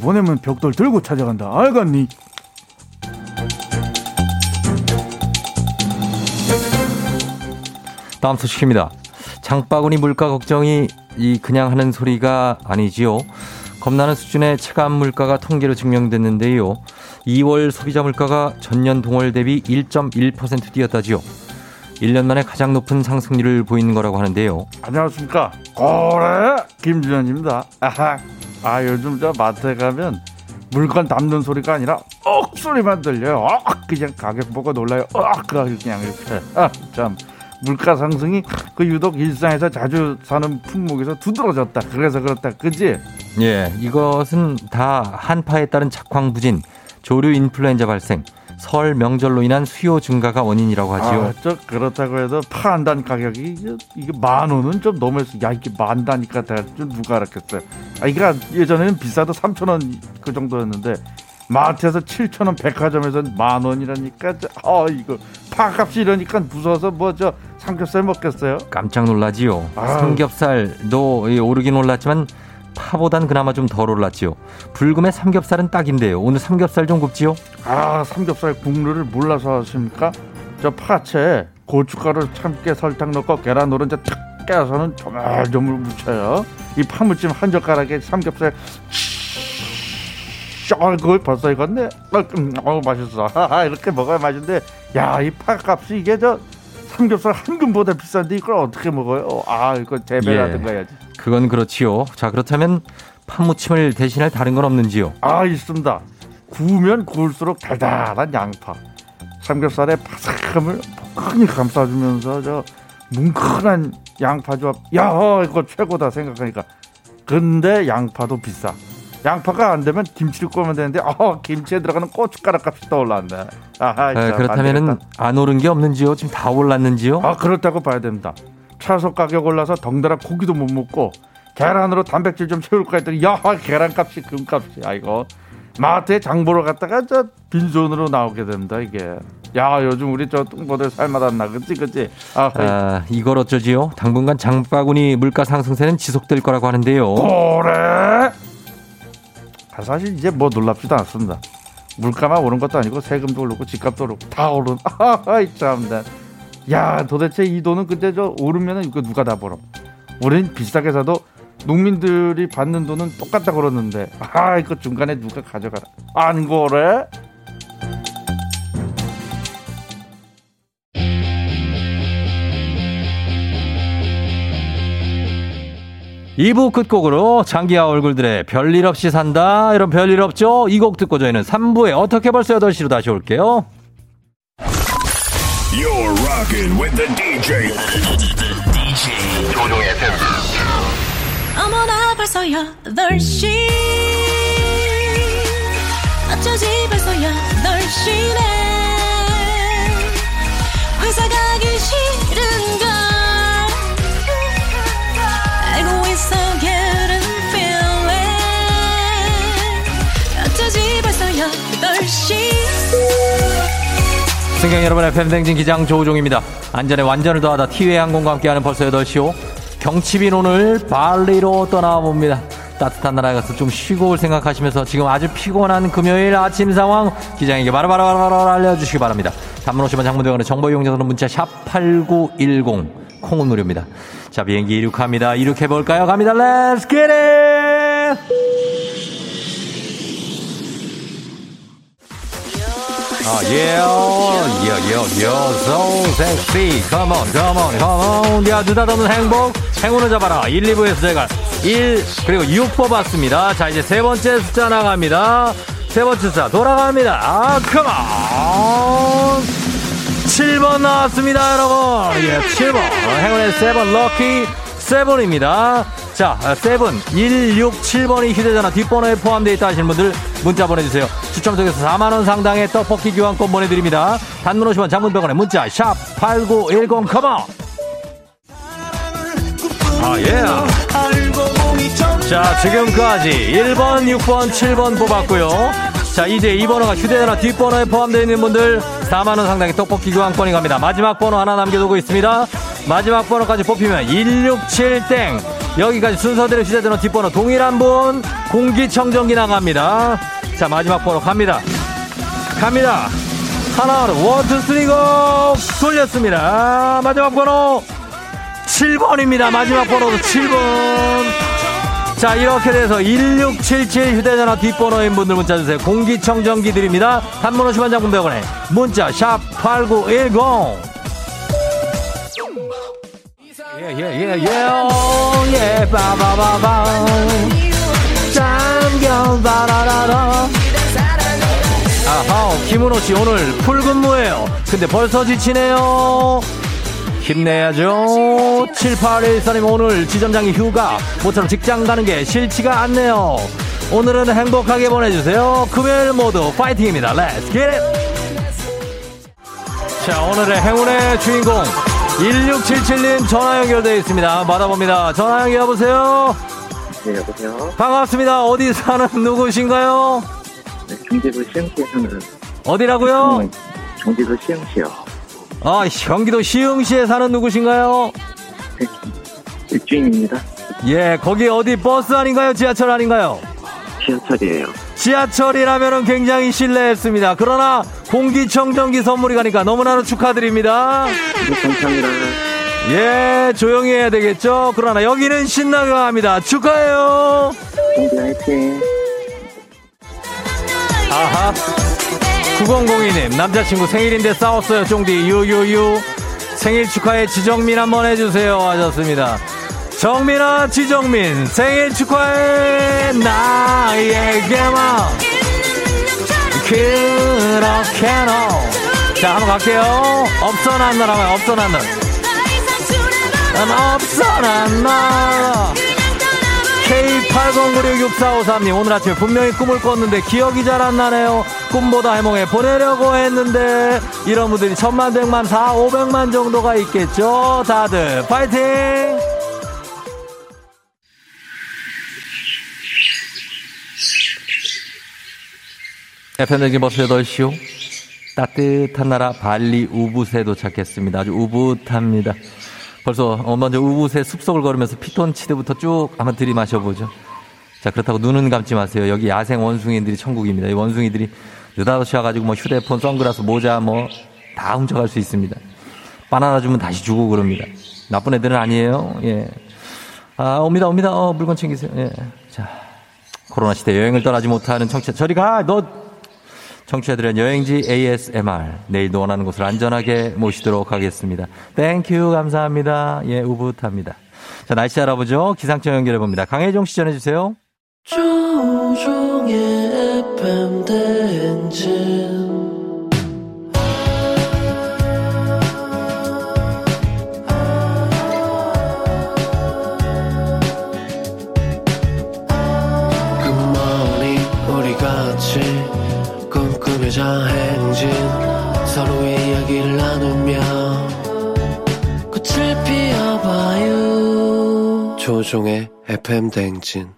보내면 벽돌 들고 찾아간다. 알겠니? 다음 소식입니다. 장바구니 물가 걱정이 이 그냥 하는 소리가 아니지요. 겁나는 수준의 체감 물가가 통계로 증명됐는데요. 2월 소비자 물가가 전년 동월 대비 1.1% 뛰었다지요. 1년 만에 가장 높은 상승률을 보이는 거라고 하는데요. 안녕하십니까. 고래 김준현입니다. 아 요즘 저 마트에 가면 물건 담는 소리가 아니라 소리만 들려요. 그냥 가격 보고 놀라요. 그냥 이렇게. 참 물가 상승이 그 유독 일상에서 자주 사는 품목에서 두드러졌다. 그래서 그렇다. 그지? 예, 이것은 다 한파에 따른 작황 부진, 조류 인플루엔자 발생, 설 명절로 인한 수요 증가가 원인이라고 하지요. 그렇다고 해도 파 한 단 가격이 이게 10,000원은 좀 넘어서 야 이게 10,000단이니까 누가 알았겠어요. 이게 예전에는 비싸도 3,000원 그 정도였는데 마트에서 7,000원, 백화점에서는 10,000원이라니까 이거 파값이 이러니까 무서워서 삼겹살 먹겠어요. 깜짝 놀라지요. 삼겹살도 오르긴 올랐지만 파보단 그나마 좀 덜 올랐지요. 불금에 삼겹살은 딱인데요. 오늘 삼겹살 좀 굽지요? 삼겹살 국물을 몰라서 하십니까? 저 파채 고춧가루 참깨 설탕 넣고 계란 노른자 탁 깨서는 조물조물 묻혀요. 이 파물찜 한 젓가락에 삼겹살 그걸 벌써 익었네. 맛있어. 이렇게 먹어야 맛있는데, 야, 이 파값이 이게 저 삼겹살 한 근보다 비싼데 이걸 어떻게 먹어요? 이거 재배라든가 해야지. 그건 그렇지요. 자, 그렇다면 파무침을 대신할 다른 건 없는지요? 있습니다. 구우면 구울수록 달달한 양파, 삼겹살의 바삭함을 푹 감싸주면서 저 뭉클한 양파 조합. 야, 이거 최고다 생각하니까. 근데 양파도 비싸. 양파가 안 되면 김치를 꼬면 되는데, 김치에 들어가는 고춧가루 값이 또 올랐네. 그렇다면은 안 오른 게 없는지요? 지금 다 올랐는지요? 그렇다고 봐야 됩니다. 차속 가격 올라서 덩달아 고기도 못 먹고 계란으로 단백질 좀 채울까 했더니, 야, 계란값이 금값이야. 이거 마트에 장보러 갔다가 저 빈손으로 나오게 됩니다. 이게, 야, 요즘 우리 저 뚱보들 살맛안나. 그치? 이걸 어쩌지요? 당분간 장바구니 물가 상승세는 지속될 거라고 하는데요. 그래? 사실 이제 뭐 놀랍지도 않습니다. 물가만 오른 것도 아니고 세금도 오르고 집값도 오르고 다 오른. 참나. 야, 도대체 이 돈은 근데 저 오르면은 이거 누가 다 벌어? 우린 비싸게 사도 농민들이 받는 돈은 똑같다 그러는데, 이거 중간에 누가 가져가라. 안 그래? 이부 끝곡으로 장기하 얼굴들의 별일 없이 산다. 이런 별일 없죠? 이 곡 듣고 저희는 3부에 어떻게 벌써 8시로 다시 올게요. You're rocking with the DJ. 어머나 벌써 8시. 어쩌지 벌써 8시네. 회사 가기 싫은가. 승객 여러분, FM 댕진 기장 조우종입니다. 안전에 완전을 더하다 티웨이 항공과 함께하는 벌써 8시요. 경칩인 오늘 발리로 떠나봅니다. 따뜻한 나라에 가서 좀 쉬고 올 생각하시면서 지금 아주 피곤한 금요일 아침 상황 기장에게 바로 알려주시기 바랍니다. 단문 50원 장문대원의 정보 이용자들은 문자 샵8910 콩은 무료입니다. 자, 비행기 이륙합니다. 이륙해볼까요? 갑니다. Let's get it! So sexy. Come on. 야, 느닷없는 행복, 행운을 잡아라. 1, 2부에서 저희가 1, 그리고 6 뽑았습니다. 자, 이제 세 번째 숫자 나갑니다. 세 번째 숫자 돌아갑니다. Come on. 7번 나왔습니다, 여러분. 예, 7번. 행운의 7, 럭키 7입니다. 자, 7, 167번이 휴대전화 뒷번호에 포함되어 있다 하시는 분들 문자 보내주세요. 추첨 속에서 4만원 상당의 떡볶이 교환권 보내드립니다. 단문 50원 장문병원에 문자 샵 8910 컴온. 자, 지금까지 1번, 6번, 7번 뽑았고요. 자, 이제 이 번호가 휴대전화 뒷번호에 포함되어 있는 분들 4만원 상당의 떡볶이 교환권이 갑니다. 마지막 번호 하나 남겨두고 있습니다. 마지막 번호까지 뽑히면 167땡. 여기까지 순서대로 휴대전화 뒷번호 동일한 분 공기청정기 나갑니다. 자, 마지막 번호 갑니다. 하나로 원투 쓰리 고 돌렸습니다. 마지막 번호 7번입니다. 마지막 번호도 7번. 자, 이렇게 돼서 1677 휴대전화 뒷번호인 분들 문자 주세요. 공기청정기 드립니다. 단문호 시반장군 100원에 문자 샵 8910. 바바바바 잠겨 바라라라. 김은호씨 오늘 풀근무예요. 근데 벌써 지치네요. 힘내야죠. 7814님 오늘 지점장이 휴가. 모처럼 직장 가는 게 싫지가 않네요. 오늘은 행복하게 보내주세요. 금요일 모두 파이팅입니다. Let's get it. 자, 오늘의 행운의 주인공 1677님 전화 연결되어 있습니다. 받아봅니다. 전화 연결 여보세요? 네, 여보세요? 반갑습니다. 어디 사는 누구신가요? 네, 경기도 시흥시에 사는. 어디라고요? 경기도 시흥시요. 경기도 시흥시에 사는 누구신가요? 네, 백주인입니다. 예, 거기 어디 버스 아닌가요? 지하철 아닌가요? 지하철이에요. 지하철이라면은 굉장히 실례했습니다. 그러나 공기청정기 선물이 가니까 너무나도 축하드립니다. 네, 감사합니다. 예, 조용히 해야 되겠죠? 그러나 여기는 신나게 합니다. 축하해요. 네, 화이팅. 아하. 9002님, 남자친구 생일인데 싸웠어요. 쫑디, 유유유. 생일 축하해, 지정민 한번 해주세요. 하셨습니다. 정민아, 지정민, 생일 축하해, 나에게만. 그렇게 너. 자, 한번 갈게요. 없어, 난 너, 하면 없어, 난 너. 난 없어, 난 너. K80966453님, 오늘 아침에 분명히 꿈을 꿨는데 기억이 잘 안 나네요. 꿈보다 해몽해 보내려고 했는데, 이런 분들이 1000만, 100만, 400, 500만 정도가 있겠죠. 다들, 파이팅! 해편대기 버스 8시요. 따뜻한 나라 발리 우붓에 도착했습니다. 아주 우붓합니다. 벌써 먼저 우붓의 숲속을 걸으면서 피톤치드부터 쭉 한번 들이마셔보죠. 자, 그렇다고 눈은 감지 마세요. 여기 야생 원숭이들이 천국입니다. 이 원숭이들이 느닷없이 와가지고 뭐 휴대폰, 선글라스, 모자 뭐 다 훔쳐갈 수 있습니다. 바나나 주면 다시 주고 그럽니다. 나쁜 애들은 아니에요. 예. 아, 옵니다, 옵니다. 물건 챙기세요. 예. 자, 코로나 시대 여행을 떠나지 못하는 청취자, 저리 가! 너! 청취자들은 여행지 ASMR, 내일도 원하는 곳을 안전하게 모시도록 하겠습니다. 땡큐, 감사합니다. 예, 우붓합니다. 자, 날씨 알아보죠. 기상청 연결해봅니다. 강해종 씨 전해주세요. 행진 서로의 이야기를 나누며 꽃을 피워봐요. 조종의 FM 대행진.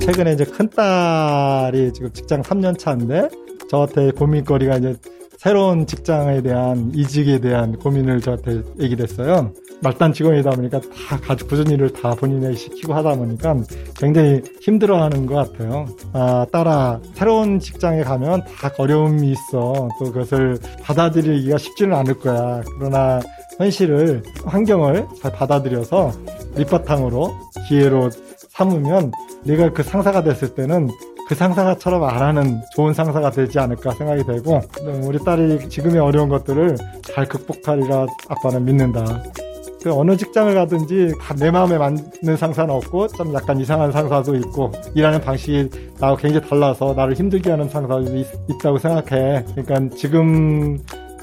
최근에 이제 큰 딸이 지금 직장 3년 차인데 저한테 고민거리가 이제 새로운 직장에 대한 이직에 대한 고민을 저한테 얘기됐어요. 말단 직원이다 보니까 다 가족 꾸준 일을 다 본인에게 시키고 하다 보니까 굉장히 힘들어하는 것 같아요. 아, 딸아, 새로운 직장에 가면 다 어려움이 있어. 또 그것을 받아들이기가 쉽지는 않을 거야. 그러나 현실을, 환경을 잘 받아들여서 밑바탕으로 기회로 삼으면 네가 그 상사가 됐을 때는 그 상사처럼 안 하는 좋은 상사가 되지 않을까 생각이 되고, 우리 딸이 지금의 어려운 것들을 잘 극복하리라 아빠는 믿는다. 그 어느 직장을 가든지 다 내 마음에 맞는 상사는 없고 좀 약간 이상한 상사도 있고 일하는 방식이 나하고 굉장히 달라서 나를 힘들게 하는 상사도 있다고 생각해. 그러니까 지금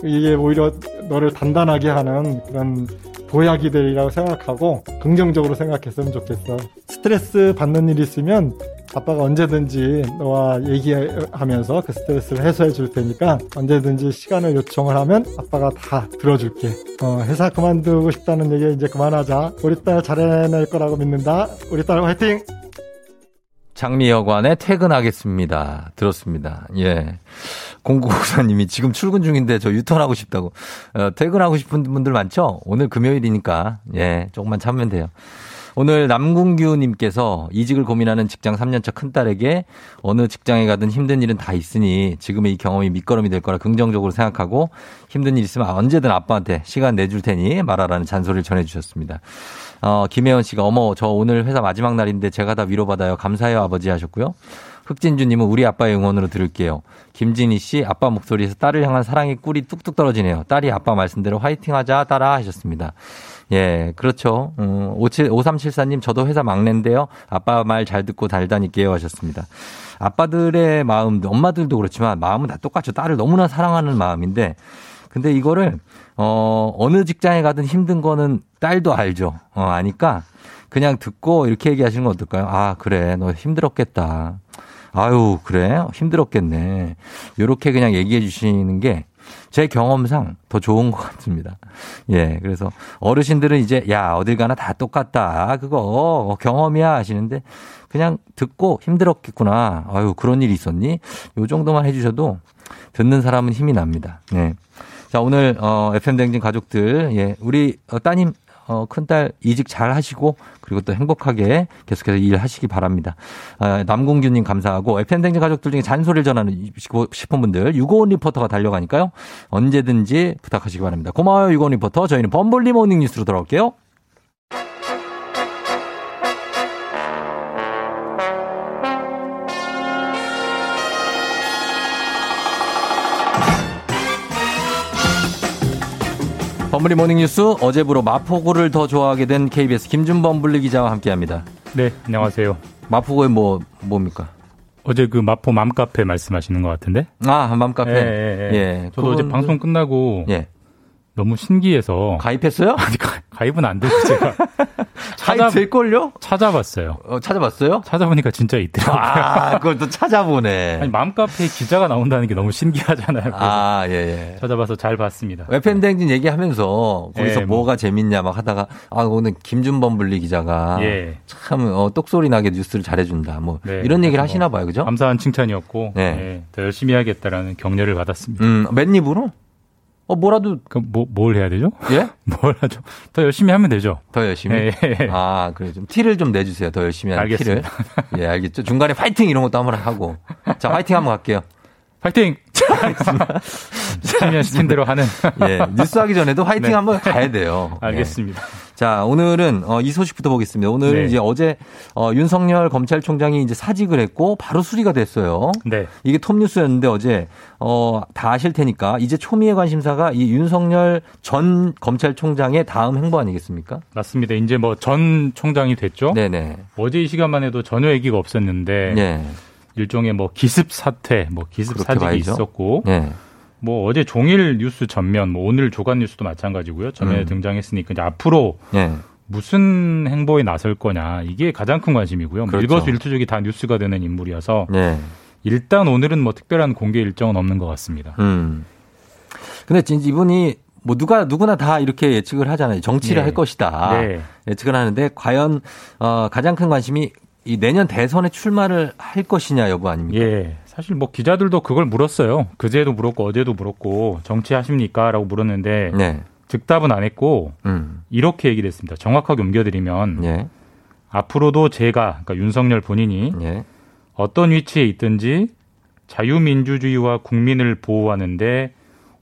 이게 오히려 너를 단단하게 하는 그런 도약이들이라고 생각하고 긍정적으로 생각했으면 좋겠어. 스트레스 받는 일이 있으면 아빠가 언제든지 너와 얘기하면서 그 스트레스를 해소해 줄 테니까 언제든지 시간을 요청을 하면 아빠가 다 들어줄게. 회사 그만두고 싶다는 얘기 이제 그만하자. 우리 딸 잘해낼 거라고 믿는다. 우리 딸 화이팅! 장미여관에 퇴근하겠습니다. 들었습니다. 예. 0994님이 지금 출근 중인데 저 유턴하고 싶다고. 퇴근하고 싶은 분들 많죠? 오늘 금요일이니까. 예. 조금만 참으면 돼요. 오늘 남궁규님께서 이직을 고민하는 직장 3년차 큰딸에게 어느 직장에 가든 힘든 일은 다 있으니 지금의 이 경험이 밑거름이 될 거라 긍정적으로 생각하고 힘든 일 있으면 언제든 아빠한테 시간 내줄 테니 말하라는 잔소리를 전해주셨습니다. 김혜원 씨가 어머 저 오늘 회사 마지막 날인데 제가 다 위로받아요. 감사해요 아버지 하셨고요. 흑진주님은 우리 아빠의 응원으로 들을게요. 김진희 씨 아빠 목소리에서 딸을 향한 사랑의 꿀이 뚝뚝 떨어지네요. 딸이 아빠 말씀대로 화이팅하자 따라 하셨습니다. 예, 그렇죠. 5374님 저도 회사 막내인데요. 아빠 말 잘 듣고 잘 다닐게요 하셨습니다. 아빠들의 마음, 엄마들도 그렇지만 마음은 다 똑같죠. 딸을 너무나 사랑하는 마음인데 근데 이거를 어느 직장에 가든 힘든 거는 딸도 알죠. 아니까 그냥 듣고 이렇게 얘기하시는 건 어떨까요? 아, 그래. 너 힘들었겠다. 아유, 그래? 힘들었겠네. 요렇게 그냥 얘기해 주시는 게 제 경험상 더 좋은 것 같습니다. 예, 그래서 어르신들은 이제 야, 어딜 가나 다 똑같다. 그거 경험이야 하시는데 그냥 듣고 힘들었겠구나. 아유, 그런 일이 있었니? 요 정도만 해 주셔도 듣는 사람은 힘이 납니다. 예. 자, 오늘 FM댕진 가족들, 예, 우리 따님 큰딸 이직 잘 하시고 그리고 또 행복하게 계속해서 일하시기 바랍니다. 남궁규님 감사하고 FM댕진 가족들 중에 잔소리를 전하시고 싶은 분들 유고온 리포터가 달려가니까요. 언제든지 부탁하시기 바랍니다. 고마워요 유고온 리포터. 저희는 범블리 모닝 뉴스로 돌아올게요. 범블리 모닝뉴스 어제부로 마포구를 더 좋아하게 된 KBS 김준범블리 기자와 함께합니다. 네, 안녕하세요. 마포구에 뭡니까? 어제 그 마포 맘카페 말씀하시는 것 같은데? 아, 맘카페. 예. 저도 어제 방송 끝나고 너무 신기해서 가입했어요? 아니, 가입은 안 되고 제가 가입 될걸요? 찾아봤어요. 찾아봤어요? 찾아보니까 진짜 있더라고요. 아, 그걸 또 찾아보네. 아니, 맘카페에 기자가 나온다는 게 너무 신기하잖아요. 아, 예. 찾아봐서 잘 봤습니다. 웹팬댕진 얘기하면서 거기서 뭐가 재밌냐 막 하다가 오늘 김준범 분리 기자가 참 똑소리 나게 뉴스를 잘해준다. 뭐 이런 얘기를 하시나 봐요, 그죠? 감사한 칭찬이었고 더 열심히 해야겠다라는 격려를 받았습니다. 맨입으로? 뭐라도. 뭘 해야 되죠? 예? 뭘 하죠? 더 열심히 하면 되죠. 더 열심히? 예. 아, 그래. 좀 티를 좀 내주세요. 더 열심히 하는 알겠습니다. 티를. 예, 알겠죠. 중간에 파이팅 이런 것도 한번 하고. 자, 파이팅 한번 갈게요. 파이팅! 열심히 하시는 대로 하는. 예, 뉴스 하기 전에도 파이팅 한번 가야 돼요. 알겠습니다. 자, 오늘은 이 소식부터 보겠습니다. 오늘은 이제 어제 윤석열 검찰총장이 이제 사직을 했고 바로 수리가 됐어요. 네. 이게 톱뉴스였는데 어제 다 아실 테니까 이제 초미의 관심사가 이 윤석열 전 검찰총장의 다음 행보 아니겠습니까? 맞습니다. 이제 뭐 전 총장이 됐죠. 네네. 어제 이 시간만 해도 전혀 얘기가 없었는데 일종의 뭐 기습 사퇴, 뭐 기습 사직이 있었고. 네. 뭐 어제 종일 뉴스 전면, 뭐 오늘 조간 뉴스도 마찬가지고요. 전면에 등장했으니까 이제 앞으로 무슨 행보에 나설 거냐 이게 가장 큰 관심이고요. 그렇죠. 뭐 일거수일투족이 다 뉴스가 되는 인물이어서 일단 오늘은 뭐 특별한 공개 일정은 없는 것 같습니다. 근데 진짜 이분이 뭐 누구나 다 이렇게 예측을 하잖아요. 정치를 할 것이다 예측을 하는데 과연 가장 큰 관심이 이 내년 대선에 출마를 할 것이냐 여부 아닙니까? 예. 사실 뭐 기자들도 그걸 물었어요. 그제도 물었고 어제도 물었고 정치하십니까? 라고 물었는데 즉답은 안 했고 이렇게 얘기를 했습니다. 정확하게 옮겨드리면 앞으로도 제가 그러니까 윤석열 본인이 어떤 위치에 있든지 자유민주주의와 국민을 보호하는데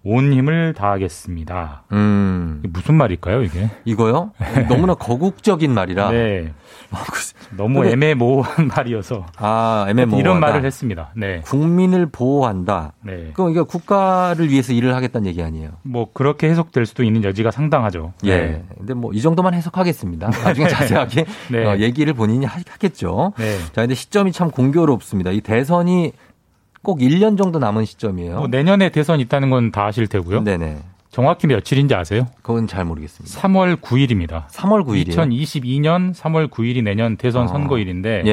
온 힘을 다하겠습니다. 무슨 말일까요 이게? 이거요? 너무나 거국적인 말이라. 너무 애매모호한 말이어서. 아, 애매모호. 이런 말을 했습니다. 네. 국민을 보호한다. 네. 그럼 이게 국가를 위해서 일을 하겠다는 얘기 아니에요? 뭐 그렇게 해석될 수도 있는 여지가 상당하죠. 예. 근데 뭐 이 정도만 해석하겠습니다. 나중에 자세하게 얘기를 본인이 하겠죠. 자, 근데 시점이 참 공교롭습니다. 이 대선이 꼭 1년 정도 남은 시점이에요. 뭐 내년에 대선 있다는 건 다 아실 테고요. 네네. 정확히 며칠인지 아세요? 그건 잘 모르겠습니다. 3월 9일입니다. 3월 9일이요? 2022년 3월 9일이 내년 대선 선거일인데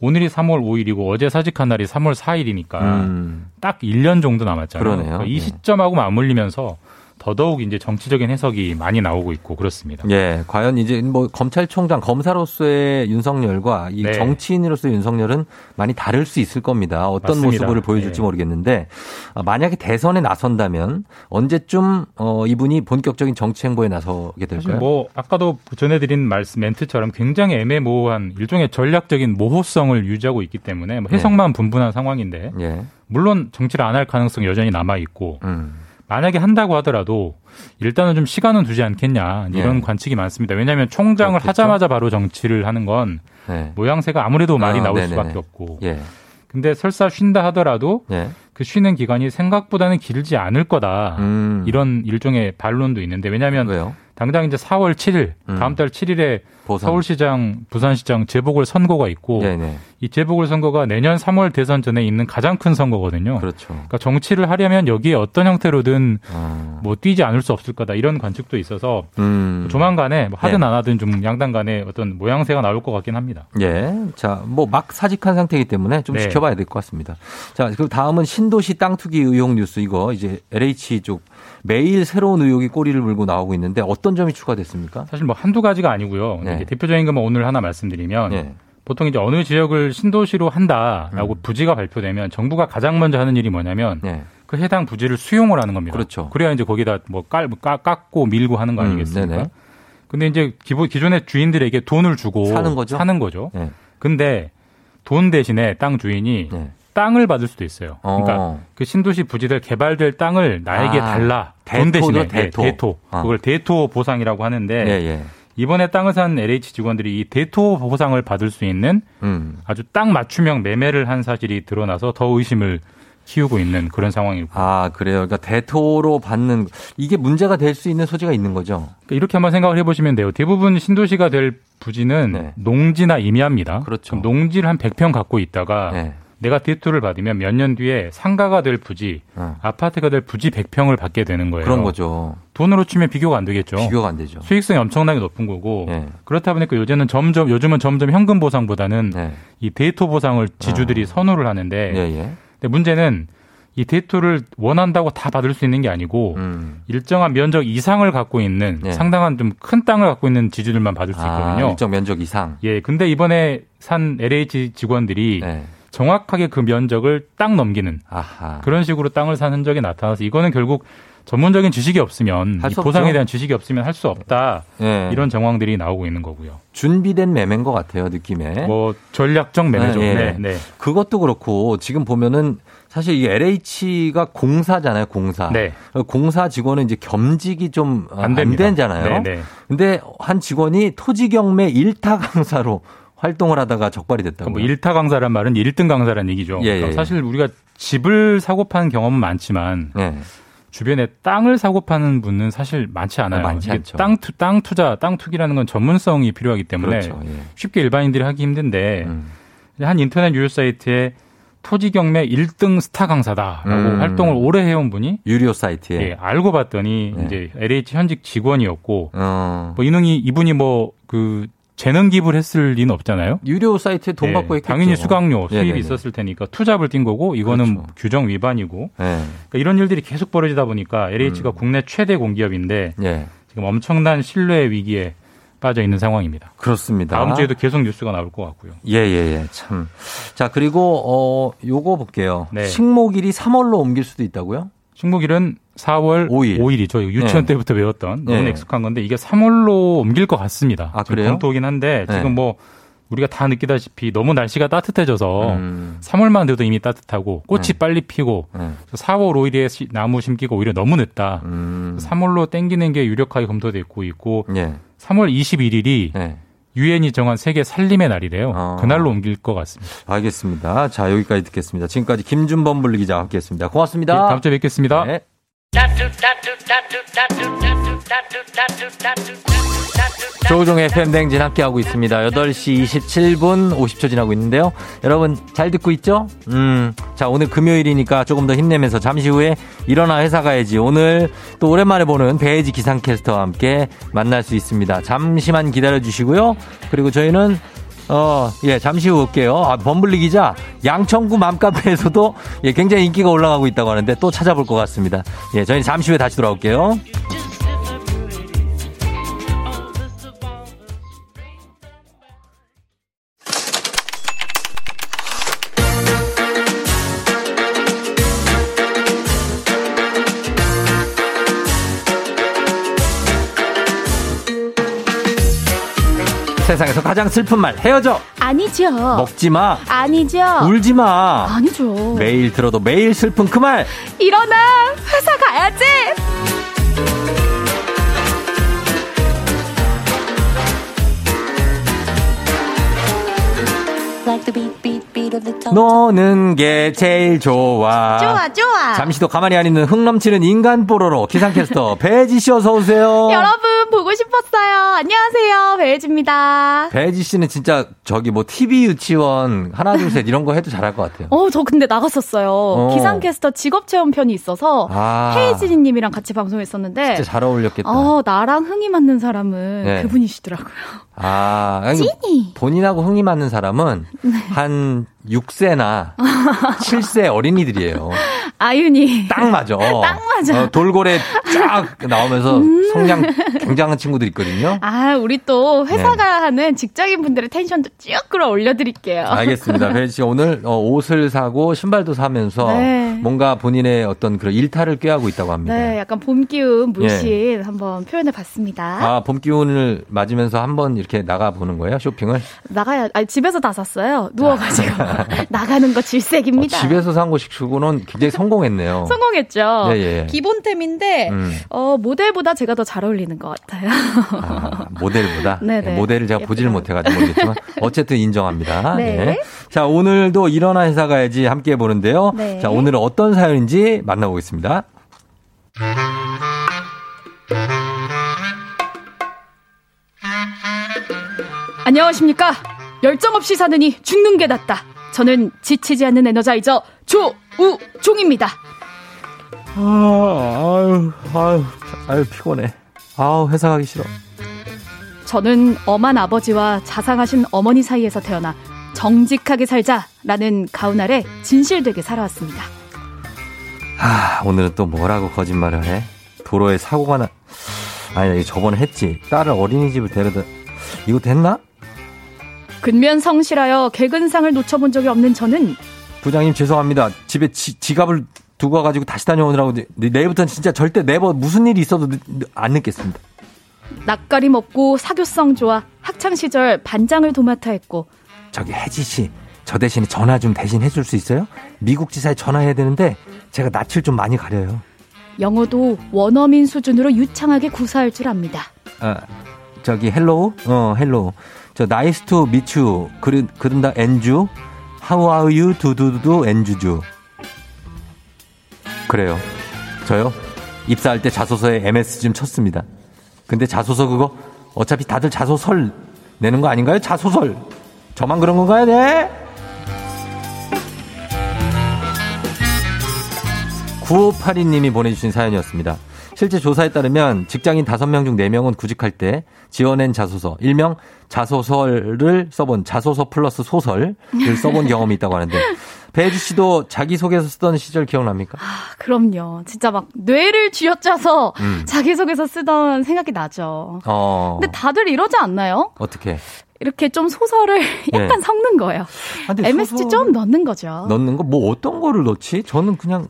오늘이 3월 5일이고 어제 사직한 날이 3월 4일이니까 딱 1년 정도 남았잖아요. 그러네요. 그러니까 이 시점하고 맞물리면서 더더욱 이제 정치적인 해석이 많이 나오고 있고 그렇습니다. 예, 과연 이제 뭐 검찰총장 검사로서의 윤석열과 이 정치인으로서의 윤석열은 많이 다를 수 있을 겁니다. 어떤 모습을 보여줄지 모르겠는데 만약에 대선에 나선다면 언제쯤 이분이 본격적인 정치 행보에 나서게 될까요? 뭐 아까도 전해드린 말씀 멘트처럼 굉장히 애매모호한 일종의 전략적인 모호성을 유지하고 있기 때문에 뭐 해석만 분분한 상황인데 물론 정치를 안 할 가능성 여전히 남아 있고. 만약에 한다고 하더라도 일단은 좀 시간은 두지 않겠냐 이런 관측이 많습니다. 왜냐하면 총장을 하자마자 바로 정치를 하는 건 모양새가 아무래도 많이 나올 수밖에 없고 근데 설사 쉰다 하더라도 그 쉬는 기간이 생각보다는 길지 않을 거다. 이런 일종의 반론도 있는데 왜냐하면 당장 이제 4월 7일 다음 달 7일에 서울시장, 부산시장 재보궐선거가 있고 이 재보궐선거가 내년 3월 대선 전에 있는 가장 큰 선거거든요. 그렇죠. 그러니까 정치를 하려면 여기에 어떤 형태로든 뭐 뛰지 않을 수 없을 거다 이런 관측도 있어서 조만간에 뭐 하든 안 하든 좀 양당 간에 어떤 모양새가 나올 것 같긴 합니다. 예. 자, 뭐 막 사직한 상태이기 때문에 좀 지켜봐야 될 것 같습니다. 자, 그럼 다음은 신도시 땅 투기 의혹 뉴스 이거 이제 LH 쪽. 매일 새로운 의혹이 꼬리를 물고 나오고 있는데 어떤 점이 추가됐습니까? 사실 뭐 한두 가지가 아니고요. 대표적인 것만 오늘 하나 말씀드리면 보통 이제 어느 지역을 신도시로 한다라고 부지가 발표되면 정부가 가장 먼저 하는 일이 뭐냐면 그 해당 부지를 수용을 하는 겁니다. 그렇죠. 그래야 이제 거기다 뭐 깎고 밀고 하는 거 아니겠습니까? 근데 이제 기존의 주인들에게 돈을 주고 사는 거죠. 네. 근데 돈 대신에 땅 주인이 땅을 받을 수도 있어요. 그러니까 그 신도시 부지들 개발될 땅을 나에게 달라. 돈 대신에 대토. 그걸 대토 보상이라고 하는데 이번에 땅을 산 LH 직원들이 이 대토 보상을 받을 수 있는 아주 땅 맞춤형 매매를 한 사실이 드러나서 더 의심을 키우고 있는 그런 상황이고. 아, 그래요. 그러니까 대토로 받는 이게 문제가 될 수 있는 소지가 있는 거죠. 그러니까 이렇게 한번 생각을 해보시면 돼요. 대부분 신도시가 될 부지는 농지나 임야입니다. 그렇죠. 농지를 한 100평 갖고 있다가 내가 대토를 받으면 몇 년 뒤에 상가가 될 부지, 아파트가 될 부지 100평을 받게 되는 거예요. 그런 거죠. 돈으로 치면 비교가 안 되겠죠. 비교가 안 되죠. 수익성이 엄청나게 높은 거고 그렇다 보니까 요즘은 점점 현금 보상보다는 이 대토 보상을 지주들이 선호를 하는데. 근데 문제는 이 대토를 원한다고 다 받을 수 있는 게 아니고 일정한 면적 이상을 갖고 있는 상당한 좀 큰 땅을 갖고 있는 지주들만 받을 수 있거든요. 일정 면적 이상. 예, 근데 이번에 산 LH 직원들이 정확하게 그 면적을 딱 넘기는 그런 식으로 땅을 산 흔적이 나타나서 이거는 결국 전문적인 지식이 없으면 이 보상에 대한 지식이 없으면 할 수 없다. 이런 정황들이 나오고 있는 거고요. 준비된 매매인 것 같아요. 느낌에. 뭐 전략적 매매죠. 네. 그것도 그렇고 지금 보면은 사실 이 LH가 공사잖아요. 공사. 네. 공사 직원은 이제 겸직이 좀 안 되잖아요. 근데 한 직원이 토지경매 1타 강사로 활동을 하다가 적발이 됐다고요. 그러니까 뭐 1타 강사란 말은 1등 강사란 얘기죠. 그러니까 사실 우리가 집을 사고 파는 경험은 많지만 주변에 땅을 사고 파는 분은 사실 많지 않아요. 많지 않죠. 땅 투기라는 건 전문성이 필요하기 때문에 쉽게 일반인들이 하기 힘든데 한 인터넷 유료 사이트에 토지 경매 1등 스타 강사다라고 활동을 오래 해온 분이 유료 사이트에 알고 봤더니 이제 LH 현직 직원이었고 뭐 이분이 그 재능 기부를 했을 리는 없잖아요. 유료 사이트에 돈 받고 했겠죠. 당연히 수강료 수입이 있었을 테니까 투잡을 띈 거고 이거는 그렇죠. 규정 위반이고 그러니까 이런 일들이 계속 벌어지다 보니까 LH가 국내 최대 공기업인데 지금 엄청난 신뢰의 위기에 빠져 있는 상황입니다. 그렇습니다. 다음 주에도 계속 뉴스가 나올 것 같고요. 참. 자 그리고 요거 볼게요. 식목일이 3월로 옮길 수도 있다고요? 식목일은 4월 5일이죠. 유치원 때부터 배웠던 너무 익숙한 건데 이게 3월로 옮길 것 같습니다. 아, 그래요? 검토긴 한데 지금 뭐 우리가 다 느끼다시피 너무 날씨가 따뜻해져서 3월만 돼도 이미 따뜻하고 꽃이 빨리 피고 4월 5일에 나무 심기가 오히려 너무 늦다. 3월로 땡기는 게 유력하게 검토되고 있고 3월 21일이 유엔이 정한 세계 산림의 날이래요. 그날로 옮길 것 같습니다. 알겠습니다. 자 여기까지 듣겠습니다. 지금까지 김준범 물리기자와 함께했습니다. 고맙습니다. 다음 주에 뵙겠습니다. 조우종의 FM댕진 함께하고 있습니다. 8시 27분 50초 지나고 있는데요. 여러분 잘 듣고 있죠? 자 오늘 금요일이니까 조금 더 힘내면서 잠시 후에 일어나 회사 가야지. 오늘 또 오랜만에 보는 배혜지 기상캐스터와 함께 만날 수 있습니다. 잠시만 기다려주시고요. 그리고 저희는 잠시 후 올게요. 범블리 기자, 양천구 맘카페에서도 굉장히 인기가 올라가고 있다고 하는데 또 찾아볼 것 같습니다. 저희는 잠시 후에 다시 돌아올게요. 세상에서 가장 슬픈 말 헤어져 아니죠. 먹지마 아니죠. 울지마 아니죠. 매일 들어도 매일 슬픈 그 말 일어나 회사 가야지. 노는 게 제일 좋아. 잠시도 가만히 안 있는 흥 넘치는 인간 뽀로로 기상캐스터 배혜지 씨 어서 오세요. 여러분 보고 싶었어요. 안녕하세요. 배혜지입니다. 배혜지 씨는 진짜 TV 유치원 하나 둘 셋 이런 거 해도 잘할 것 같아요. 저 근데 나갔었어요. 기상캐스터 직업체험 편이 있어서 혜혜진 님이랑 같이 방송했었는데 진짜 잘 어울렸겠다. 나랑 흥이 맞는 사람은 그분이시더라고요. 본인하고 흥이 맞는 사람은 한 6세나 7세 어린이들이에요. 아윤이. 딱 맞아. 딱 맞아. 돌고래 쫙 나오면서 성량 굉장한 친구들 있거든요. 아, 우리 또 회사가 네. 하는 직장인 분들의 텐션도 쭉 끌어올려 드릴게요. 알겠습니다. 배혜지 씨 오늘 옷을 사고 신발도 사면서 네. 뭔가 본인의 어떤 그런 일탈을 꾀하고 있다고 합니다. 네, 약간 봄 기운 물씬 네. 한번 표현해 봤습니다. 아, 봄 기운을 맞으면서 한번 이렇게 나가 보는 거예요? 쇼핑을? 나가야. 아니, 집에서 다 샀어요. 누워 가지고. 나가는 거 질색입니다. 집에서 산 거씩 주고는 굉장히 성공했네요. 성공했죠. 예, 예. 기본템인데 모델보다 제가 더 잘 어울리는 것 같아요. 아, 모델보다? 네네. 모델을 제가 예쁘다. 보질 못해가지고 모르겠지만 어쨌든 인정합니다. 네. 네. 자, 오늘도 일어나 회사 가야지 함께 보는데요. 네. 자, 오늘은 어떤 사연인지 만나보겠습니다. 안녕하십니까. 열정 없이 사느니 죽는 게 낫다. 저는 지치지 않는 에너자이저 조우종입니다. 아유 피곤해. 아우 회사 가기 싫어. 저는 엄한 아버지와 자상하신 어머니 사이에서 태어나 정직하게 살자라는 가훈 아래 진실되게 살아왔습니다. 아, 오늘은 또 뭐라고 거짓말을 해? 도로에 사고가 나. 아니, 저번에 했지. 딸을 어린이집을 데려다. 이것도 했나? 근면 성실하여 개근상을 놓쳐본 적이 없는 저는 부장님 죄송합니다. 집에 지갑을 두고 와가지고 다시 다녀오느라고 내일부터는 진짜 절대 네버 무슨 일이 있어도 안 늦겠습니다. 낯가림 없고 사교성 좋아 학창시절 반장을 도맡아 했고. 저기 혜지씨 저 대신에 전화 좀 대신 해줄 수 있어요? 미국 지사에 전화해야 되는데 제가 낯을 좀 많이 가려요. 영어도 원어민 수준으로 유창하게 구사할 줄 압니다. 아, 저기 헬로우? 헬로우. 저 나이스 투 미츄 그른다 엔주 하우 아우 유 두두두 엔주주. 그래요. 저요 입사할 때 자소서에 MS 좀 쳤습니다. 근데 자소서 그거 어차피 다들 자소설 내는 거 아닌가요? 자소설 저만 그런 건가요? 네. 9582님이 보내주신 사연이었습니다. 실제 조사에 따르면 직장인 5명 중 4명은 구직할 때 지어낸 자소서, 일명 자소설을 써본 자소서 플러스 소설을 써본 경험이 있다고 하는데 배혜지 씨도 자기소개서 쓰던 시절 기억납니까? 아, 그럼요. 진짜 막 뇌를 쥐어짜서 자기소개서 쓰던 생각이 나죠. 근데 다들 이러지 않나요? 어떻게? 이렇게 좀 소설을 약간 네. 섞는 거예요. 아, MSG 좀 넣는 거죠. 넣는 거? 뭐 어떤 거를 넣지? 저는 그냥...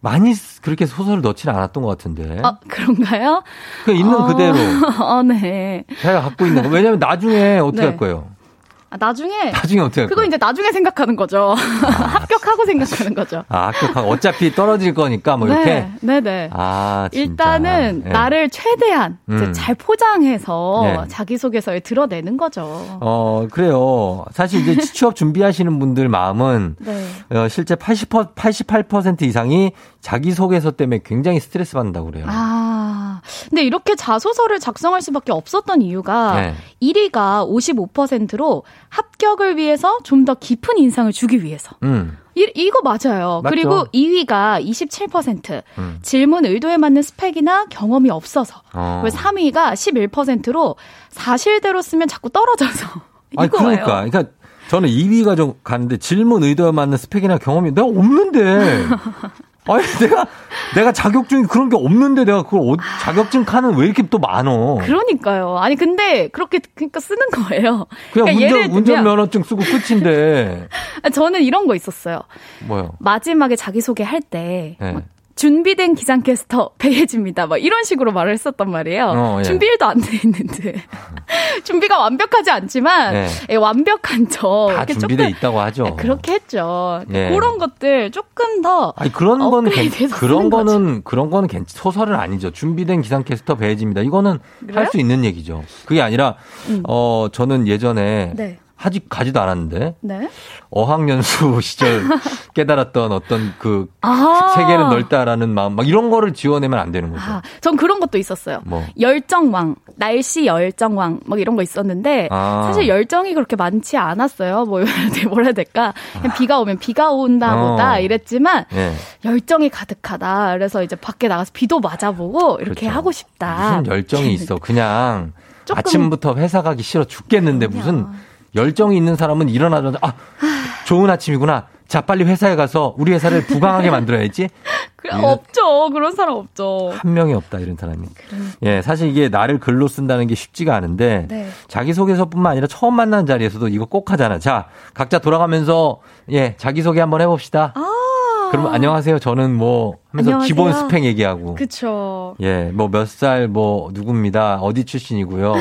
많이 그렇게 소설을 넣지는 않았던 것 같은데. 아, 그런가요? 그냥 있는 그대로. 아, 네. 제가 갖고 있는 거. 왜냐면 나중에 어떻게 네. 할 거예요? 아, 나중에 어떻게 할 거예요? 그거 이제 나중에 생각하는 거죠. 아, 합격하고 생각하는 거죠. 아, 합격하고. 어차피 떨어질 거니까 뭐 이렇게? 네네. 네. 아, 진짜. 일단은 네. 나를 최대한 이제 잘 포장해서 네. 자기소개서에 드러내는 거죠. 그래요. 사실 이제 취업 준비하시는 분들 마음은 네. 실제 88% 이상이 자기소개서 때문에 굉장히 스트레스 받는다고 그래요. 아, 근데 이렇게 자소서를 작성할 수밖에 없었던 이유가 네. 1위가 55%로 합격을 위해서 좀 더 깊은 인상을 주기 위해서. 이거 맞아요. 맞죠? 그리고 2위가 27%. 질문 의도에 맞는 스펙이나 경험이 없어서. 그리고 3위가 11%로 사실대로 쓰면 자꾸 떨어져서. 아니, 그러니까 저는 2위가 좀 가는데 질문 의도에 맞는 스펙이나 경험이 내가 없는데. 아니, 내가 자격증이 그런 게 없는데 내가 자격증 칸은 왜 이렇게 또 많어? 그러니까요. 아니, 근데 그렇게, 그러니까 쓰는 거예요. 그냥 운전면허증 쓰고 끝인데. 저는 이런 거 있었어요. 뭐요? 마지막에 자기소개 할 때. 네. 준비된 기상캐스터 배혜지입니다. 막 이런 식으로 말을 했었단 말이에요. 예. 준비 1도 안 돼 있는데. 준비가 완벽하지 않지만 네. 예, 완벽한 척. 다 준비돼 있다고 하죠. 그렇게 했죠. 예. 그런 것들 조금 더 아니, 그런 건 그런 거는 소설은 아니죠. 준비된 기상캐스터 배혜지입니다. 이거는 할 수 있는 얘기죠. 그게 아니라 저는 예전에 네. 아직 가지도 않았는데 네? 어학연수 시절 깨달았던 어떤 그 세계는 넓다라는 마음 막 이런 거를 지워내면 안 되는 거죠. 아, 전 그런 것도 있었어요. 뭐. 열정왕, 날씨 열정왕 막 이런 거 있었는데 사실 열정이 그렇게 많지 않았어요. 뭐라 해야 될까? 그냥 비가 오면 비가 온다 보다 이랬지만 네. 열정이 가득하다. 그래서 이제 밖에 나가서 비도 맞아보고 이렇게 그렇죠. 하고 싶다. 무슨 열정이 있어. 그냥 아침부터 회사 가기 싫어 죽겠는데 무슨 열정이 있는 사람은 일어나자마자 좋은 아침이구나. 자, 빨리 회사에 가서 우리 회사를 부강하게 만들어야지. 없죠. 그런 사람 없죠. 한 명이 없다, 이런 사람이. 예, 사실 이게 나를 글로 쓴다는 게 쉽지가 않은데, 네. 자기소개서뿐만 아니라 처음 만난 자리에서도 이거 꼭 하잖아. 자, 각자 돌아가면서, 예, 자기소개 한번 해봅시다. 아. 그럼 안녕하세요. 저는 뭐, 하면서 안녕하세요. 기본 스펙 얘기하고. 그쵸. 예, 뭐 몇 살, 뭐, 누굽니다. 어디 출신이고요.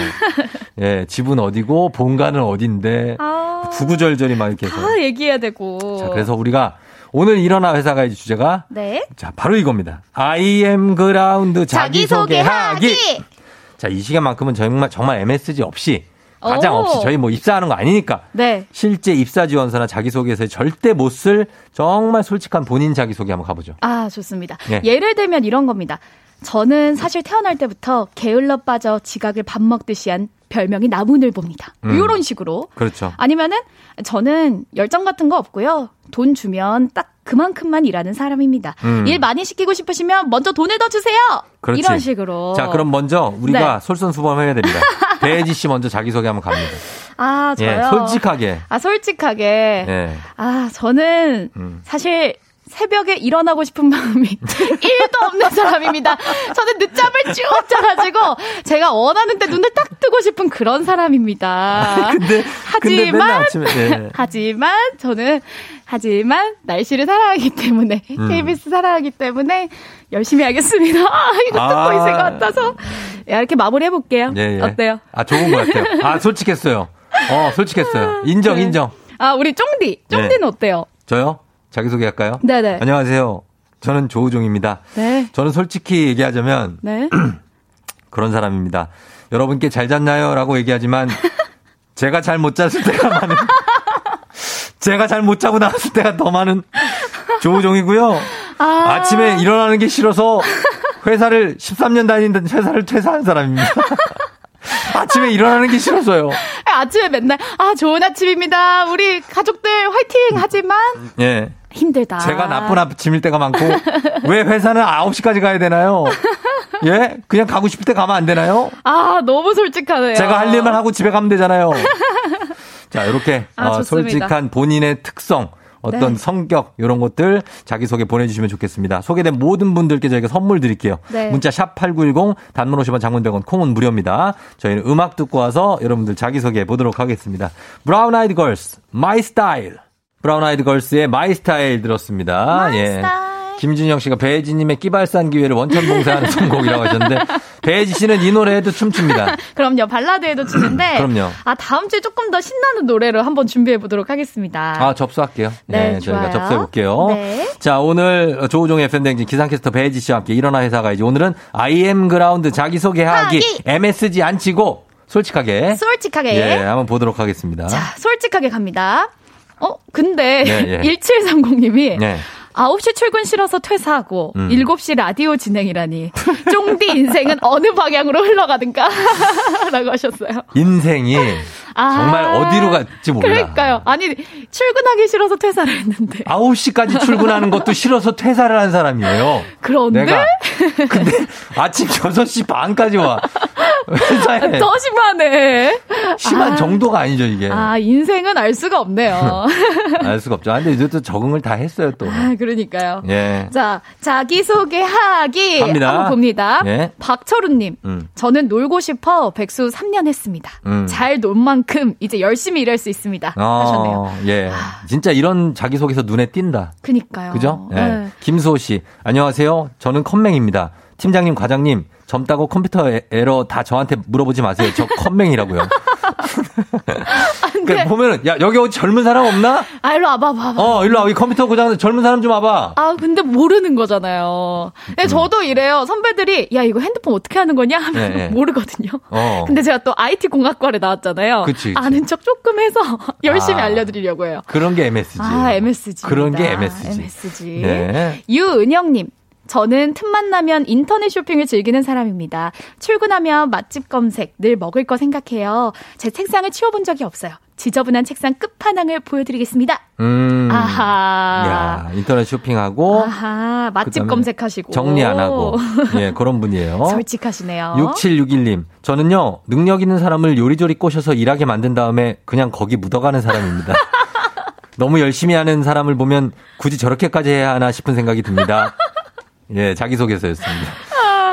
예, 집은 어디고, 본가는 어딘데. 아. 구구절절이 막 이렇게 해서. 다 얘기해야 되고. 자, 그래서 우리가 오늘 일어나 회사 가야지 주제가. 네. 자, 바로 이겁니다. I am ground 자기소개하기. 자, 이 시간만큼은 정말 MSG 없이, 가장 없이 저희 뭐 입사하는 거 아니니까. 네. 실제 입사 지원서나 자기소개서에 절대 못 쓸 정말 솔직한 본인 자기소개 한번 가보죠. 아, 좋습니다. 예. 예를 들면 이런 겁니다. 저는 사실 태어날 때부터 게을러 빠져 지각을 밥 먹듯이 한 별명이 나무늘보입니다. 이런 식으로. 그렇죠. 아니면은 저는 열정 같은 거 없고요. 돈 주면 딱 그만큼만 일하는 사람입니다. 일 많이 시키고 싶으시면 먼저 돈을 더 주세요. 그렇지. 이런 식으로. 자, 그럼 먼저 우리가 네. 솔선수범해야 됩니다. 배혜지 씨 먼저 자기소개 한번 갑니다. 아, 저요? 예, 솔직하게. 아, 솔직하게. 예. 아, 저는 사실 새벽에 일어나고 싶은 마음이 1도 없는 사람입니다. 저는 늦잠을 쭉 자가지고 제가 원하는 때 눈을 딱 뜨고 싶은 그런 사람입니다. 하지만 날씨를 사랑하기 때문에 KBS 사랑하기 때문에 열심히 하겠습니다. 이것도 보이실 것 같아서 야, 이렇게 마무리해볼게요. 예, 예. 어때요? 아, 좋은 것 같아요. 아, 솔직했어요. 솔직했어요. 인정, 네. 인정. 아, 우리 쫑디는 네. 어때요? 저요? 자기소개 할까요? 네네. 안녕하세요. 저는 조우종입니다. 네. 저는 솔직히 얘기하자면 네. 그런 사람입니다. 여러분께 잘 잤나요? 라고 얘기하지만 제가 잘 못 잤을 때가 많은 제가 잘 못 자고 나왔을 때가 더 많은 조우종이고요. 아침에 일어나는 게 싫어서 회사를 13년 다니던 회사를 퇴사한 사람입니다. 아침에 일어나는 게 싫어서요. 아침에 맨날 좋은 아침입니다. 우리 가족들 화이팅 하지만 예. 힘들다. 제가 나쁜 아침일 때가 많고 왜 회사는 9시까지 가야 되나요? 예? 그냥 가고 싶을 때 가면 안 되나요? 아, 너무 솔직하네요. 제가 할 일만 하고 집에 가면 되잖아요. 자, 이렇게 솔직한 본인의 특성 어떤 네. 성격 이런 것들 자기소개 보내주시면 좋겠습니다. 소개된 모든 분들께 저희가 선물 드릴게요. 네. 문자 샵 8910 단문 50원 장문 100원 콩은 무료입니다. 저희는 음악 듣고 와서 여러분들 자기소개 보도록 하겠습니다. 브라운 아이드 걸스 마이 스타일. 브라운 아이드 걸스의 마이 스타일 들었습니다. 마이 예. 스타일. 김준영 씨가 배혜지 님의 끼발산 기회를 원천 봉사하는 선곡이라고 하셨는데 배혜지 씨는 이 노래에도 춤춥니다. 그럼요. 발라드에도 추는데 그럼요. 아, 다음 주에 조금 더 신나는 노래를 한번 준비해 보도록 하겠습니다. 아, 접수할게요. 네, 네, 저희가 접수해 볼게요. 네. 자, 오늘 조우종 FM댕진 기상캐스터 배혜지 씨와 함께 일어나 회사 가야지. 오늘은 I am ground 자기소개하기 MSG 안 치고 솔직하게 예, 한번 보도록 하겠습니다. 자, 솔직하게 갑니다. 근데 네, 예. 1730님이 네. 9시 출근 싫어서 퇴사하고 7시 라디오 진행이라니 쫑디 인생은 어느 방향으로 흘러가든가 라고 하셨어요. 인생이 정말 어디로 갈지 몰라. 그러니까요. 아니, 출근하기 싫어서 퇴사를 했는데 9시까지 출근하는 것도 싫어서 퇴사를 한 사람이에요. 그런데? 근데 아침 6시 반까지 와. 회사에. 더 심하네. 심한 정도가 아니죠, 이게. 아, 인생은 알 수가 없네요. 알 수가 없죠. 근데 이제 또 적응을 다 했어요, 또. 아, 그러니까요. 예. 자, 자기소개하기. 한번 봅니다. 예. 박철우님. 저는 놀고 싶어 백수 3년 했습니다. 잘 놀 만큼 이제 열심히 일할 수 있습니다. 하셨네요. 예. 진짜 이런 자기소개서 눈에 띈다. 그니까요. 그죠? 예. 네. 김수호 씨. 안녕하세요. 저는 컴맹입니다. 팀장님, 과장님. 젊다고 컴퓨터 에러 다 저한테 물어보지 마세요. 저 컴맹이라고요. 그러니까 보면은 야, 여기 어디 젊은 사람 없나? 아, 일로 와봐, 봐봐. 일로 와. 이 컴퓨터 고장 젊은 사람 좀 와봐. 아, 근데 모르는 거잖아요. 저도 이래요. 선배들이 야, 이거 핸드폰 어떻게 하는 거냐 하면 네, 모르거든요. 근데 제가 또 IT 공학과를 나왔잖아요. 그치. 아는 척 조금 해서 열심히 알려드리려고 해요. 그런 게 MSG. 아, MSG. 그런 게 MSG. 네. 유은영님. 저는 틈만 나면 인터넷 쇼핑을 즐기는 사람입니다. 출근하면 맛집 검색, 늘 먹을 거 생각해요. 제 책상을 치워본 적이 없어요. 지저분한 책상 끝판왕을 보여드리겠습니다. 아하. 야, 인터넷 쇼핑하고. 아하. 맛집 검색하시고. 정리 안 하고. 예, 그런 분이에요. 솔직하시네요. 6761님. 저는요, 능력 있는 사람을 요리조리 꼬셔서 일하게 만든 다음에 그냥 거기 묻어가는 사람입니다. 너무 열심히 하는 사람을 보면 굳이 저렇게까지 해야 하나 싶은 생각이 듭니다. 예, 자기소개서였습니다.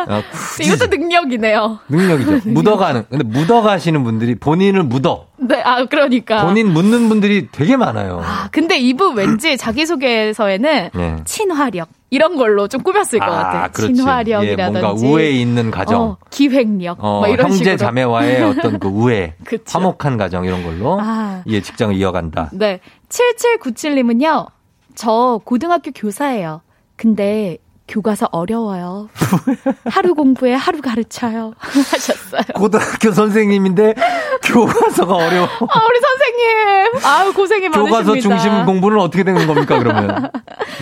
아, 이것도 능력이네요. 능력이죠. 묻어가는. 근데 묻어가시는 분들이 본인을 묻어. 네, 아, 그러니까. 본인 묻는 분들이 되게 많아요. 아, 근데 이분 왠지 자기소개서에는 네. 친화력. 이런 걸로 좀 꾸몄을 것 같아요. 그렇지. 친화력이라든지. 예, 뭔가 우애 있는 가정. 기획력. 막 이런 형제 식으로. 자매와의 어떤 그 우애. 그쵸. 화목한 가정 이런 걸로. 아. 예, 직장을 이어간다. 네. 7797님은요. 저 고등학교 교사예요. 근데 교과서 어려워요. 하루 공부에 하루 가르쳐요. 하셨어요. 고등학교 선생님인데 교과서가 어려워. 아, 우리 선생님. 아우, 고생이 많으십니다. 교과서 중심 공부는 어떻게 되는 겁니까, 그러면?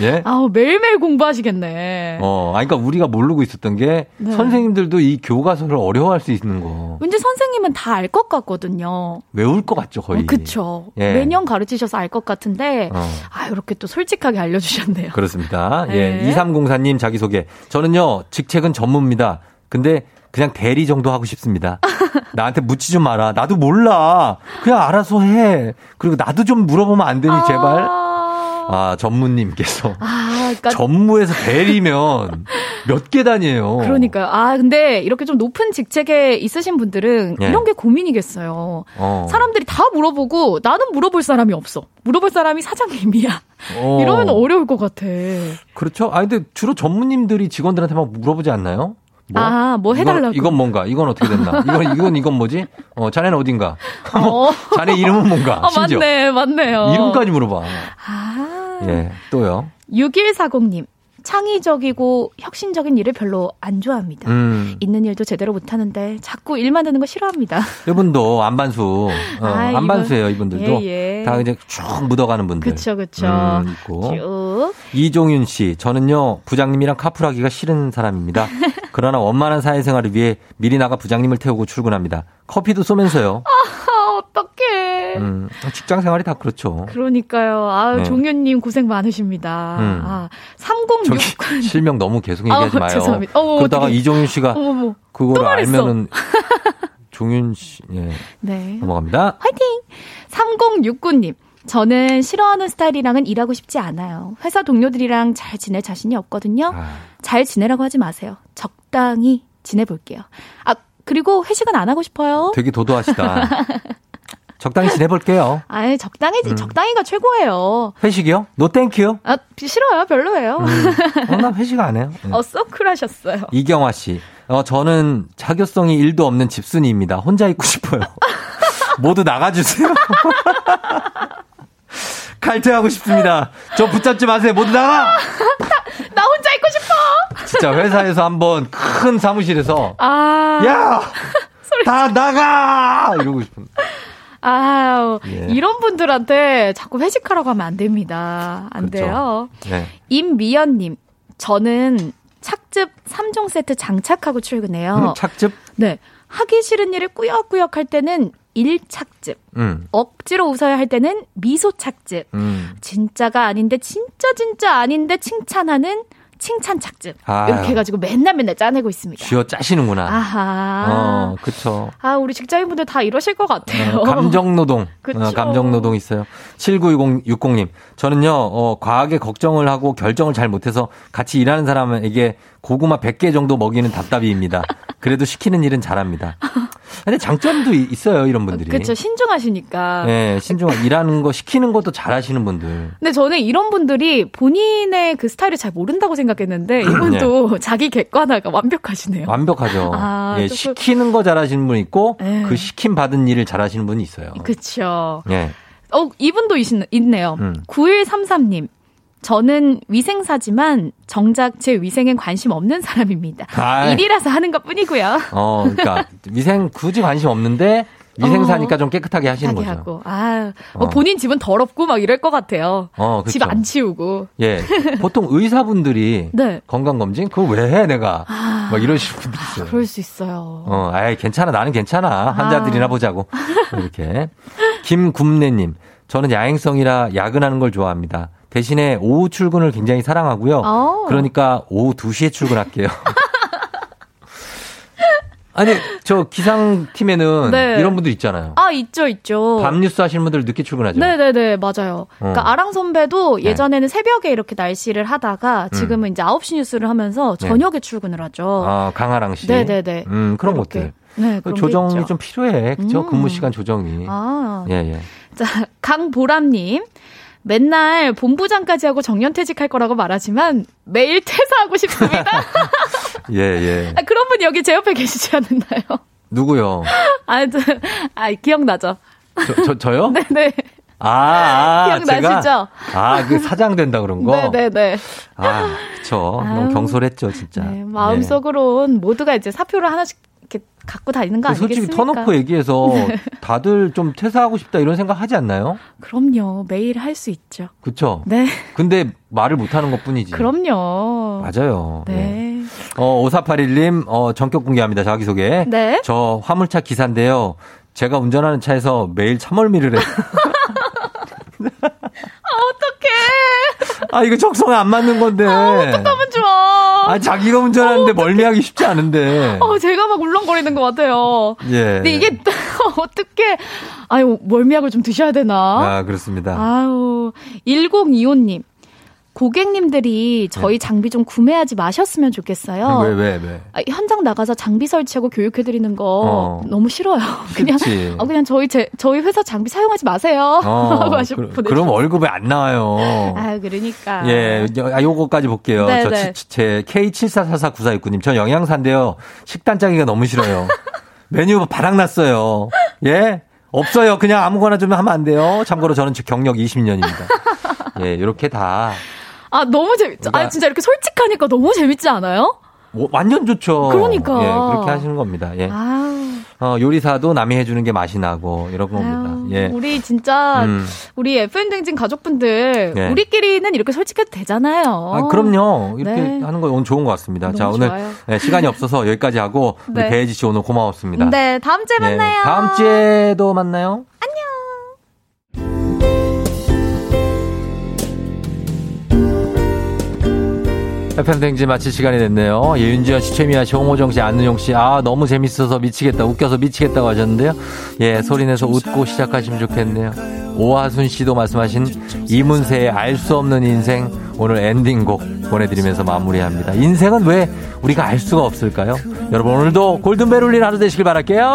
예? 아우, 매일매일 공부하시겠네. 아니, 그러니까 우리가 모르고 있었던 게 네. 선생님들도 이 교과서를 어려워할 수 있는 거. 왠지 선생님은 다 알 것 같거든요. 외울 것 같죠, 거의. 그쵸. 예. 매년 가르치셔서 알 것 같은데, 아, 이렇게 또 솔직하게 알려주셨네요. 그렇습니다. 예. 네. 2304님. 자기소개. 저는요, 직책은 전무입니다. 근데 그냥 대리 정도 하고 싶습니다. 나한테 묻지 좀 마라. 나도 몰라. 그냥 알아서 해. 그리고 나도 좀 물어보면 안 되니, 제발. 아, 전무님께서. 그러니까. 전무에서 대리면 몇 계단이에요. 그러니까요. 아, 근데 이렇게 좀 높은 직책에 있으신 분들은 예. 이런 게 고민이겠어요. 사람들이 다 물어보고 나는 물어볼 사람이 없어. 물어볼 사람이 사장님이야. 이러면 어려울 것 같아. 그렇죠. 아, 근데 주로 전무님들이 직원들한테 막 물어보지 않나요? 뭐? 아, 뭐 해달라고. 이건 뭔가, 이건 어떻게 됐나. 이건 뭐지? 자네는 어딘가. 자네 이름은 뭔가. 심지어. 맞네, 맞네요. 이름까지 물어봐. 아. 예, 또요. 6140님. 창의적이고 혁신적인 일을 별로 안 좋아합니다. 있는 일도 제대로 못하는데 자꾸 일 만드는 거 싫어합니다. 이분도 안반수. 안반수예요. 이분들도. 예, 예. 다 이제 쭉 묻어가는 분들. 그렇죠. 그렇죠. 이종윤 씨. 저는요. 부장님이랑 카풀하기가 싫은 사람입니다. 그러나 원만한 사회생활을 위해 미리 나가 부장님을 태우고 출근합니다. 커피도 쏘면서요. 어떡해. 직장 생활이 다 그렇죠. 그러니까요. 아유, 네. 종윤님 고생 많으십니다. 아, 306군. 실명 너무 계속 얘기하지 마요. 죄송합니다. 그러다가 어떡해. 이종윤 씨가 그걸 알면은. 종윤 씨, 예. 네. 넘어갑니다. 화이팅! 3069님. 저는 싫어하는 스타일이랑은 일하고 싶지 않아요. 회사 동료들이랑 잘 지낼 자신이 없거든요. 잘 지내라고 하지 마세요. 적당히 지내볼게요. 아, 그리고 회식은 안 하고 싶어요. 되게 도도하시다. 적당히 지내볼게요. 아니, 적당히가 최고예요. 회식이요? No thank you. 아, 싫어요. 별로예요. 난 회식 안 해요. 네. 쏘쿨 하셨어요. 이경화 씨. 저는 자교성이 1도 없는 집순이입니다. 혼자 있고 싶어요. 모두 나가주세요. 칼퇴하고 싶습니다. 저 붙잡지 마세요. 모두 나가! 나 혼자 있고 싶어! 진짜 회사에서 한번 큰 사무실에서 야! 다 나가! 이러고 싶은데. 아우, 예. 이런 분들한테 자꾸 회식하라고 하면 안 됩니다. 안 그렇죠. 돼요. 네. 임미연님, 저는 착즙 3종 세트 장착하고 출근해요. 착즙? 네. 하기 싫은 일을 꾸역꾸역 할 때는 일착즙, 억지로 웃어야 할 때는 미소착즙, 진짜가 아닌데 진짜 아닌데 칭찬하는 칭찬착즙. 이렇게 해가지고 맨날 짜내고 있습니다. 쥐어 짜시는구나. 아하. 그쵸. 아, 우리 직장인분들 다 이러실 것 같아요. 감정노동. 그쵸. 감정노동 있어요. 7960님. 저는요, 과하게 걱정을 하고 결정을 잘 못해서 같이 일하는 사람에게 고구마 100개 정도 먹이는 답답이입니다. 그래도 시키는 일은 잘합니다. 근데 장점도 있어요, 이런 분들이. 그렇죠. 신중하시니까. 네, 일하는 거, 시키는 것도 잘하시는 분들. 근데 저는 이런 분들이 본인의 그 스타일을 잘 모른다고 생각했는데 이분도 네. 자기 객관화가 완벽하시네요. 완벽하죠. 예, 조금... 시키는 거 잘하시는 분 있고 에이. 그 시킴 받은 일을 잘하시는 분이 있어요. 그렇죠. 예. 이분도 있네요. 9133님. 저는 위생사지만 정작 제 위생엔 관심 없는 사람입니다. 일이라서 하는 것 뿐이고요. 그러니까 위생 굳이 관심 없는데 위생사니까 좀 깨끗하게 하시는 거죠. 하고. 본인 집은 더럽고 막 이럴 것 같아요. 그렇죠. 집 안 치우고. 예, 보통 의사분들이 네. 건강검진 그거 왜 해 내가 막 이러시는 분들 있어요. 그럴 수 있어요. 아이 괜찮아 나는 괜찮아 환자들이나 보자고 이렇게. 김굽네님, 저는 야행성이라 야근하는 걸 좋아합니다. 대신에 오후 출근을 굉장히 사랑하고요. 그러니까 오후 2시에 출근할게요. 아니, 저 기상팀에는 네. 이런 분들 있잖아요. 아, 있죠, 있죠. 밤뉴스 하시는 분들 늦게 출근하죠. 네네네, 맞아요. 그러니까 아랑 선배도 예전에는 네. 새벽에 이렇게 날씨를 하다가 지금은 이제 9시 뉴스를 하면서 저녁에 네. 출근을 하죠. 아, 강아랑 씨. 네네네. 그런 그렇게. 것들. 네, 그런 조정이 좀 필요해. 그죠? 근무 시간 조정이. 아. 예, 예. 자, 강보람님. 맨날 본부장까지 하고 정년퇴직할 거라고 말하지만 매일 퇴사하고 싶습니다. 예, 예. 아, 그런 분 여기 제 옆에 계시지 않았나요? 누구요? 아, 기억나죠? 저요? 네네. 아, 기억나시죠? 아, 그 사장 된다 그런 거? 네네네. 아, 그쵸. 아유, 너무 경솔했죠, 진짜. 네, 마음속으론 예. 모두가 이제 사표를 하나씩 이렇게 갖고 다니는 거 아니겠습니까? 솔직히 터놓고 얘기해서 네. 다들 좀 퇴사하고 싶다 이런 생각 하지 않나요? 그럼요. 매일 할 수 있죠. 그렇죠? 네. 근데 말을 못하는 것뿐이지. 그럼요. 맞아요. 네. 네. 5481님 전격 공개합니다. 자기소개. 네. 저 화물차 기사인데요. 제가 운전하는 차에서 매일 참얼미를 해요. 어떡해. 아, 이거 적성에 안 맞는 건데. 아, 어떡하면 좋아. 아, 자기가 운전하는데 멀미하기 쉽지 않은데. 제가 막 울렁거리는 것 같아요. 예. 근데 이게, 어떡해. 아유, 멀미약을 좀 드셔야 되나? 아, 그렇습니다. 아유, 1025님. 고객님들이 저희 네. 장비 좀 구매하지 마셨으면 좋겠어요. 왜? 아, 현장 나가서 장비 설치하고 교육해드리는 거 너무 싫어요. 그냥 저희 회사 장비 사용하지 마세요. 하고 하시고 그럼 월급이 안 나와요. 아, 그러니까. 예, 요거까지 볼게요. 제 K74449469님, 저 영양사인데요. 식단 짜기가 너무 싫어요. 메뉴 바닥났어요. 예? 없어요. 그냥 아무거나 좀 하면 안 돼요. 참고로 저는 경력 20년입니다. 예, 요렇게 다. 아, 너무 재밌죠. 그러니까, 아, 진짜 이렇게 솔직하니까 너무 재밌지 않아요? 뭐, 완전 좋죠. 그러니까. 예, 그렇게 하시는 겁니다. 예. 요리사도 남이 해주는 게 맛이 나고, 이런 겁니다. 예. 우리 진짜, 우리 FM댕진 가족분들, 예. 우리끼리는 이렇게 솔직해도 되잖아요. 아, 그럼요. 이렇게 네. 하는 거 오늘 좋은 것 같습니다. 자, 오늘 예, 시간이 없어서 여기까지 하고, 네. 우리 배혜지 씨 오늘 고마웠습니다. 네, 다음주에 만나요. 예, 다음주에도 만나요. 안녕. FM댕진 마칠 시간이 됐네요. 윤지연 씨, 최미아 씨, 홍호정 씨, 안은용 씨. 아, 너무 재밌어서 미치겠다. 웃겨서 미치겠다고 하셨는데요. 예, 소리내서 웃고 시작하시면 좋겠네요. 오하순 씨도 말씀하신 이문세의 알 수 없는 인생. 오늘 엔딩곡 보내드리면서 마무리합니다. 인생은 왜 우리가 알 수가 없을까요? 여러분, 오늘도 골든벨 울린 하루 되시길 바랄게요.